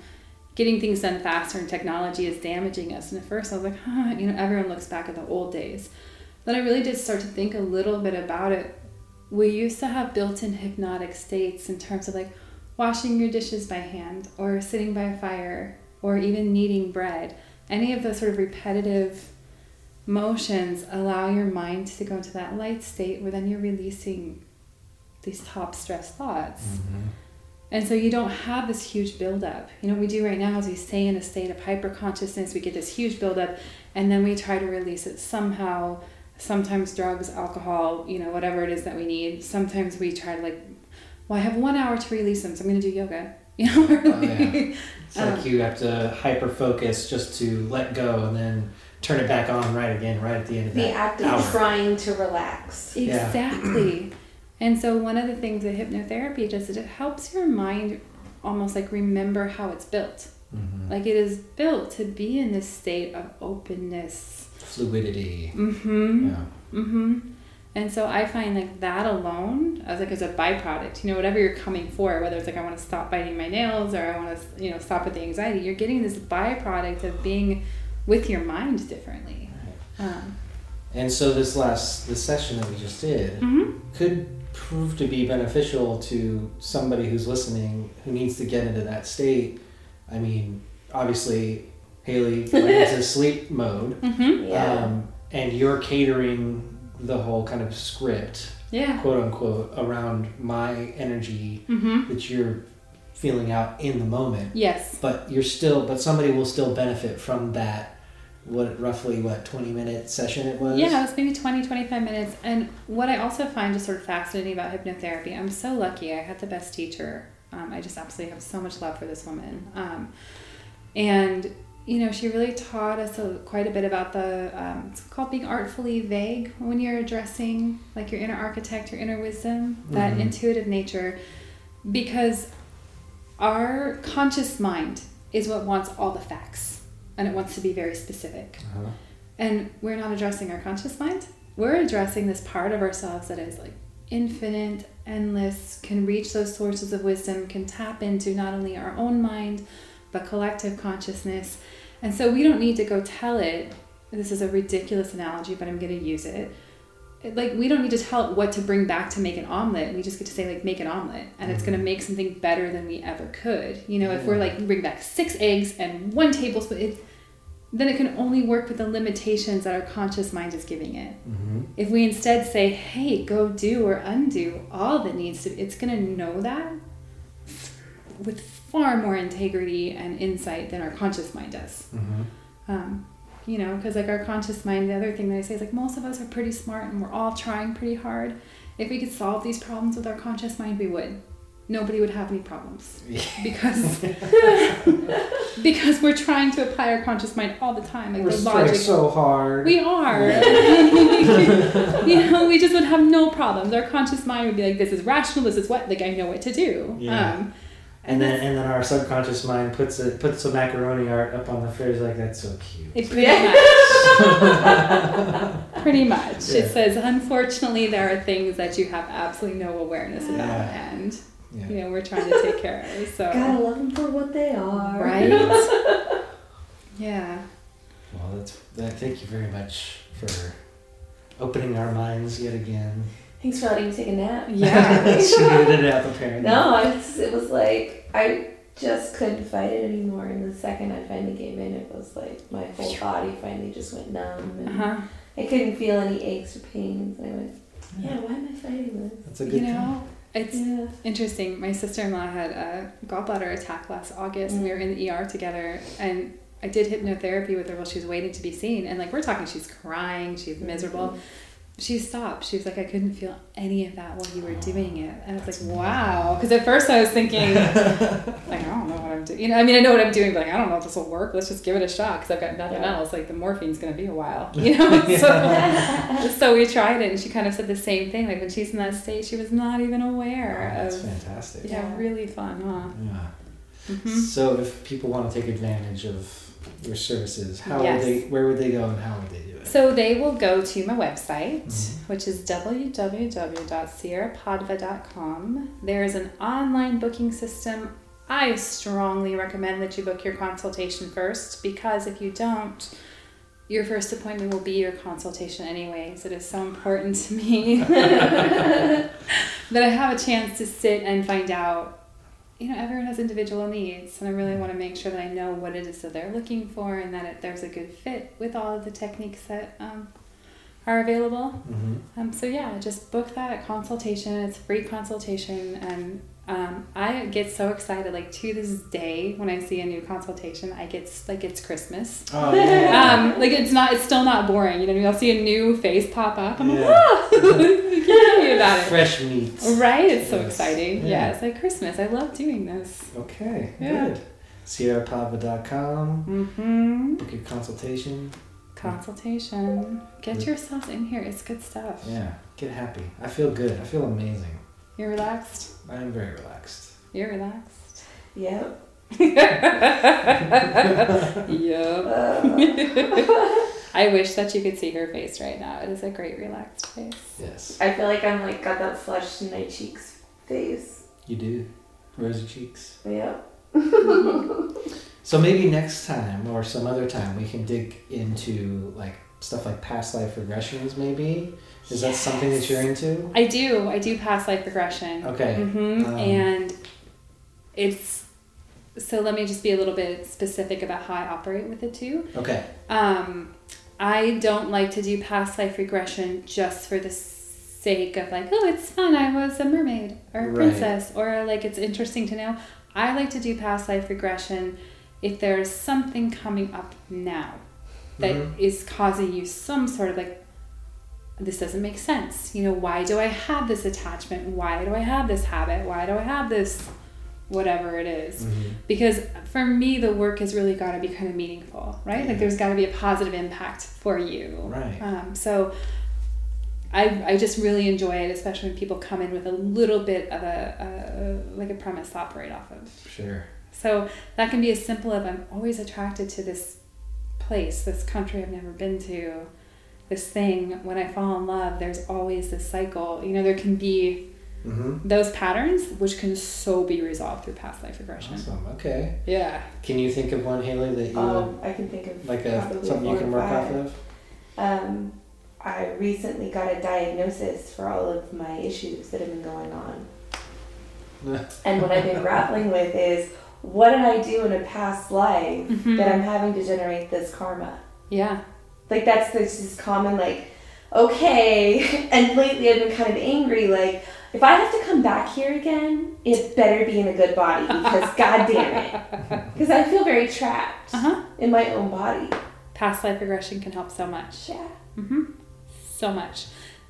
Getting things done faster and technology is damaging us. And at first I was like, huh, you know, everyone looks back at the old days. Then I really did start to think a little bit about it. We used to have built-in hypnotic states in terms of like washing your dishes by hand or sitting by a fire or even kneading bread. any of those sort of repetitive motions, allow your mind to go into that light state where then you're releasing these top stress thoughts. Mm-hmm. And so you don't have this huge buildup. You know, what we do right now is we stay in a state of hyper-consciousness, we get this huge buildup, and then we try to release it somehow, sometimes drugs, alcohol, you know, whatever it is that we need. Sometimes we try to like, well, I have one hour to release them, so I'm going to do yoga. You know, really. Oh, yeah. It's um, like you have to hyper-focus just to let go and then turn it back on right again, right at the end of the that act of hour. Trying to relax. Exactly. Yeah. And so one of the things that hypnotherapy does is it helps your mind almost like remember how it's built. Mm-hmm. Like it is built to be in this state of openness. Fluidity. Mm-hmm. Yeah. Mm-hmm. And so I find like that alone, as like as a byproduct, you know, whatever you're coming for, whether it's like I want to stop biting my nails or I want to, you know, stop with the anxiety, you're getting this byproduct of being with your mind differently. Right. Um, and so this last, this session that we just did, mm-hmm. could prove to be beneficial to somebody who's listening who needs to get into that state. I mean, obviously Haley went into sleep mode, mm-hmm. yeah. um, and you're catering the whole kind of script, yeah. quote unquote, around my energy mm-hmm. that you're feeling out in the moment. Yes. But you're still, but somebody will still benefit from that. What roughly what twenty minute session it was? Yeah, it was maybe twenty, twenty-five minutes. And what I also find just sort of fascinating about hypnotherapy, I'm so lucky. I had the best teacher. Um, I just absolutely have so much love for this woman. Um, and, you know, she really taught us a, quite a bit about the, um, it's called being artfully vague when you're addressing like your inner architect, your inner wisdom, that mm-hmm. intuitive nature, because our conscious mind is what wants all the facts. And it wants to be very specific. Uh-huh. And we're not addressing our conscious mind. We're addressing this part of ourselves that is like infinite, endless, can reach those sources of wisdom, can tap into not only our own mind, but collective consciousness. And so we don't need to go tell it, this is a ridiculous analogy, but I'm going to use it. Like, we don't need to tell it what to bring back to make an omelet. We just get to say, like, make an omelet. And mm-hmm. it's going to make something better than we ever could. You know, if yeah. we're like, bring back six eggs and one tablespoon, it, then it can only work with the limitations that our conscious mind is giving it. Mm-hmm. If we instead say, hey, go do or undo all that needs to, it's going to know that with far more integrity and insight than our conscious mind does. Mm-hmm. Um, you know, because like our conscious mind, the other thing that I say is like most of us are pretty smart and we're all trying pretty hard. If we could solve these problems with our conscious mind, we would. Nobody would have any problems because because we're trying to apply our conscious mind all the time. Like we're the logic, so hard. We are. Yeah. You know, we just would have no problems. Our conscious mind would be like, this is rational. This is what, like, I know what to do. Yeah. Um, and, and then and then our subconscious mind puts a, puts some macaroni art up on the fridge. Like, that's so cute. It pretty much. Pretty much. Yeah. It says, unfortunately, there are things that you have absolutely no awareness about. Yeah. And... yeah. You know, we're trying to take care of. So gotta love them for what they are, right? Yeah. Well, that's that. Thank you very much for opening our minds yet again. Thanks for letting me take a nap. Yeah, she needed a nap apparently. No, I was, it was like I just couldn't fight it anymore. And the second I finally gave in, it was like my whole body finally just went numb, and uh-huh. I couldn't feel any aches or pains. And I went, yeah, why am I fighting this? That's a good you thing. Know, It's yeah. interesting. My sister-in-law had a gallbladder attack last August. Mm. We were in the E R together, and I did hypnotherapy with her while she was waiting to be seen. And like we're talking, she's crying, she's miserable. Mm-hmm. She stopped. She was like, I couldn't feel any of that while you were doing it. And I was like, wow. Because at first I was thinking, like, I don't know what I'm doing. You know, I mean, I know what I'm doing, but like, I don't know if this will work. Let's just give it a shot because I've got nothing yeah. else. Like, the morphine's going to be a while. You know? yeah. so, so we tried it, and she kind of said the same thing. Like, when she's in that state, she was not even aware. Oh, that's of, fantastic. Yeah, yeah, really fun, huh? Yeah. Mm-hmm. So if people want to take advantage of your services, how yes. would they, where would they go and how would they do it? So they will go to my website, mm-hmm. which is w w w dot sierra podva dot com. There is an online booking system. I strongly recommend that you book your consultation first, because if you don't, your first appointment will be your consultation anyways. It is so important to me that I have a chance to sit and find out you know, everyone has individual needs, and I really want to make sure that I know what it is that they're looking for, and that it, there's a good fit with all of the techniques that um, are available. Mm-hmm. Um, so yeah, just book that consultation. It's a free consultation, and um, I get so excited. Like, to this day, when I see a new consultation, I get like it's Christmas. Oh yeah. um, like it's not. It's still not boring. You know, you'll see a new face pop up. I'm yeah. like, oh! About it. Fresh meat. Right? It's yes. so exciting. Yeah. yeah, it's like Christmas. I love doing this. Okay, yeah. good. Sierra Podva dot com. Mm-hmm. Book your consultation. Consultation. Get mm. yourself in here. It's good stuff. Yeah. Get happy. I feel good. I feel amazing. You're relaxed? I am very relaxed. You're relaxed? Yep. Yep. Uh. I wish that you could see her face right now. It is a great relaxed face. Yes. I feel like I'm like got that flushed in my cheeks face. You do. Rosy cheeks. Yeah. So maybe next time or some other time we can dig into like stuff like past life regressions maybe. Is yes. that something that you're into? I do. I do past life regression. Okay. Mm-hmm. Um, and it's... So let me just be a little bit specific about how I operate with it too. Okay. Um, I don't like to do past life regression just for the sake of like, oh, it's fun. I was a mermaid or a right. princess, or like it's interesting to know. I like to do past life regression if there's something coming up now that mm-hmm. is causing you some sort of like, this doesn't make sense. You know, why do I have this attachment? Why do I have this habit? Why do I have this? Whatever it is. Mm-hmm. Because for me, the work has really got to be kind of meaningful, right? Yeah. Like there's got to be a positive impact for you. Right. Um, so I I just really enjoy it, especially when people come in with a little bit of a, a like a premise to operate off of. Sure. So that can be as simple as I'm always attracted to this place, this country I've never been to, this thing. When I fall in love, there's always this cycle. You know, there can be Mm-hmm. those patterns, which can so be resolved through past life regression. Awesome. Okay. Yeah. Can you think of one, Haley, that you? Um, would, I can think of like a something you can work off of. Um, I recently got a diagnosis for all of my issues that have been going on, and what I've been grappling with is what did I do in a past life mm-hmm. that I'm having to generate this karma? Yeah. Like that's this just common like, okay, and lately I've been kind of angry like. If I have to come back here again, it better be in a good body because God damn it. Because I feel very trapped uh-huh. in my own body. Past life regression can help so much. Yeah. Mm-hmm. So much.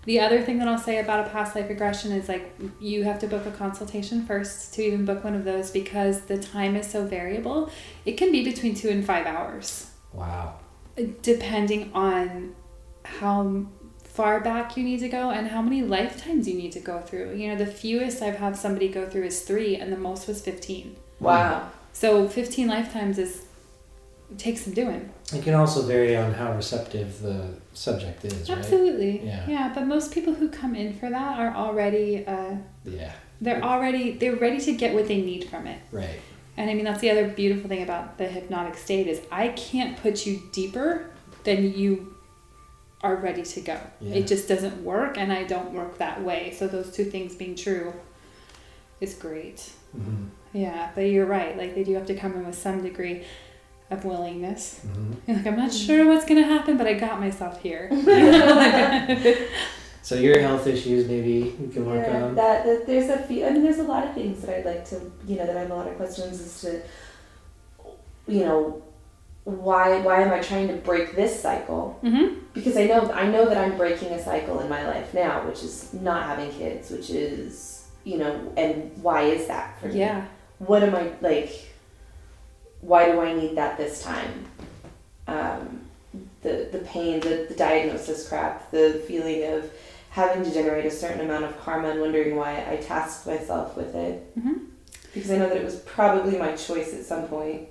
The other thing that I'll say about a past life regression is like you have to book a consultation first to even book one of those because the time is so variable. It can be between two and five hours. Wow. Depending on how far back you need to go and how many lifetimes you need to go through. You know, the fewest I've had somebody go through is three and the most was fifteen. Wow. So fifteen lifetimes is takes some doing. It can also vary on how receptive the subject is, right? Absolutely. Yeah. Yeah, but most people who come in for that are already uh yeah. They're already they're ready to get what they need from it. Right. And I mean that's the other beautiful thing about the hypnotic state is I can't put you deeper than you are ready to go. Yeah. It just doesn't work, and I don't work that way. So those two things being true is great. Mm-hmm. Yeah, but you're right. Like they do have to come in with some degree of willingness. Mm-hmm. You're like, I'm not sure what's going to happen, but I got myself here. So your health issues, maybe you can work yeah, on. That, that there's a few. I mean, there's a lot of things that I'd like to. You know, that I have a lot of questions as to. You know. Why why am I trying to break this cycle? Mm-hmm. Because I know I know that I'm breaking a cycle in my life now, which is not having kids, which is, you know, and why is that for me? Yeah. What am I, like, why do I need that this time? Um, the, the pain, the, the diagnosis crap, the feeling of having to generate a certain amount of karma and wondering why I tasked myself with it. Mm-hmm. Because I know that it was probably my choice at some point.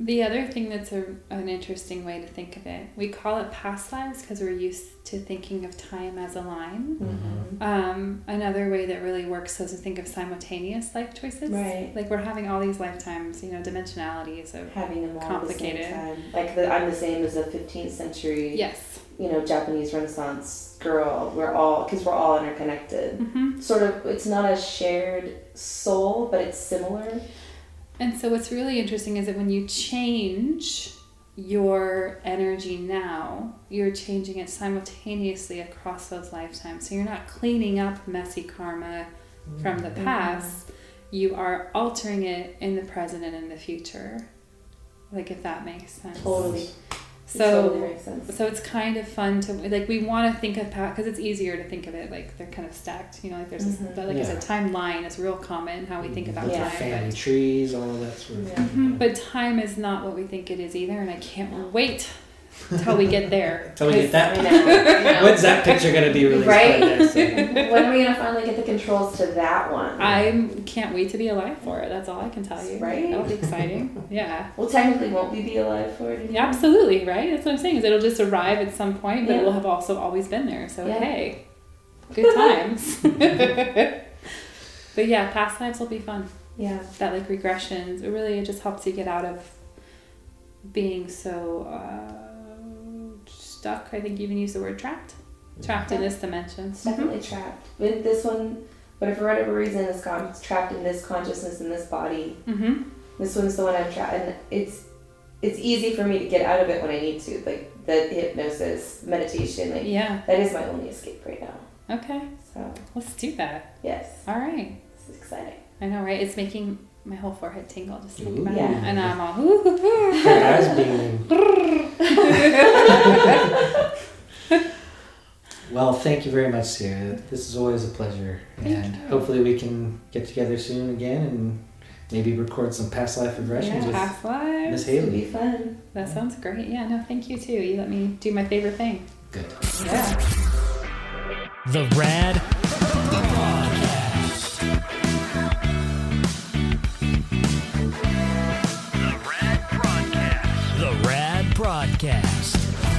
The other thing that's a, an interesting way to think of it, we call it past lives because we're used to thinking of time as a line. Mm-hmm. Um, another way that really works is to think of simultaneous life choices. Right. Like we're having all these lifetimes, you know, dimensionalities of having them all complicated. The same time. Like the, I'm the same as a fifteenth century yes. you know, Japanese Renaissance girl, we're all, because we're all interconnected. Mm-hmm. Sort of, it's not a shared soul, but it's similar. And so what's really interesting is that when you change your energy now, you're changing it simultaneously across those lifetimes. So you're not cleaning up messy karma from the past. You are altering it in the present and in the future. Like, if that makes sense. Totally. So, totally makes sense. So it's kind of fun to, like, we want to think about, because it's easier to think of it, like, they're kind of stacked, you know, like there's, mm-hmm. this, like yeah. I said, timeline is real common, how we think about yeah. time. Family trees, all that sort of yeah. thing. Mm-hmm. But time is not what we think it is either, and I can't wait until we get there. Until we get that. You know, you know. When's that picture going to be released? Right? Next, so. When are we going to finally get the controls to that one? I can't wait to be alive for it. That's all I can tell you. Right? That'll be exciting. Yeah. Well, technically, won't we be alive for it? Yeah, absolutely, right? That's what I'm saying, is it'll just arrive at some point, but yeah. it will have also always been there. So, yeah. hey, good times. But yeah, past lives will be fun. Yeah. That, like, regressions, it really, it just helps you get out of being so... Uh, stuck. I think you even used the word trapped. Trapped yeah. in this dimension. Definitely mm-hmm. trapped. With this one, but if for whatever reason it's gone, it's trapped in this consciousness, in this body. Mm-hmm. This one's the one I'm trapped in. It's it's easy for me to get out of it when I need to. Like the hypnosis, meditation. Like yeah. that is my only escape right now. Okay. So let's do that. Yes. All right. This is exciting. I know, right? It's making my whole forehead tingle just think about yeah. it. And I'm all hoo hoo hoo. Well, thank you very much, Sierra. This is always a pleasure. Thank and you. Hopefully we can get together soon again and maybe record some past life regressions yeah, with Miss Haley. It'd be fun. That yeah. sounds great. Yeah, no, thank you too. You let me do my favorite thing. Good. Yeah. The Rad Podcast.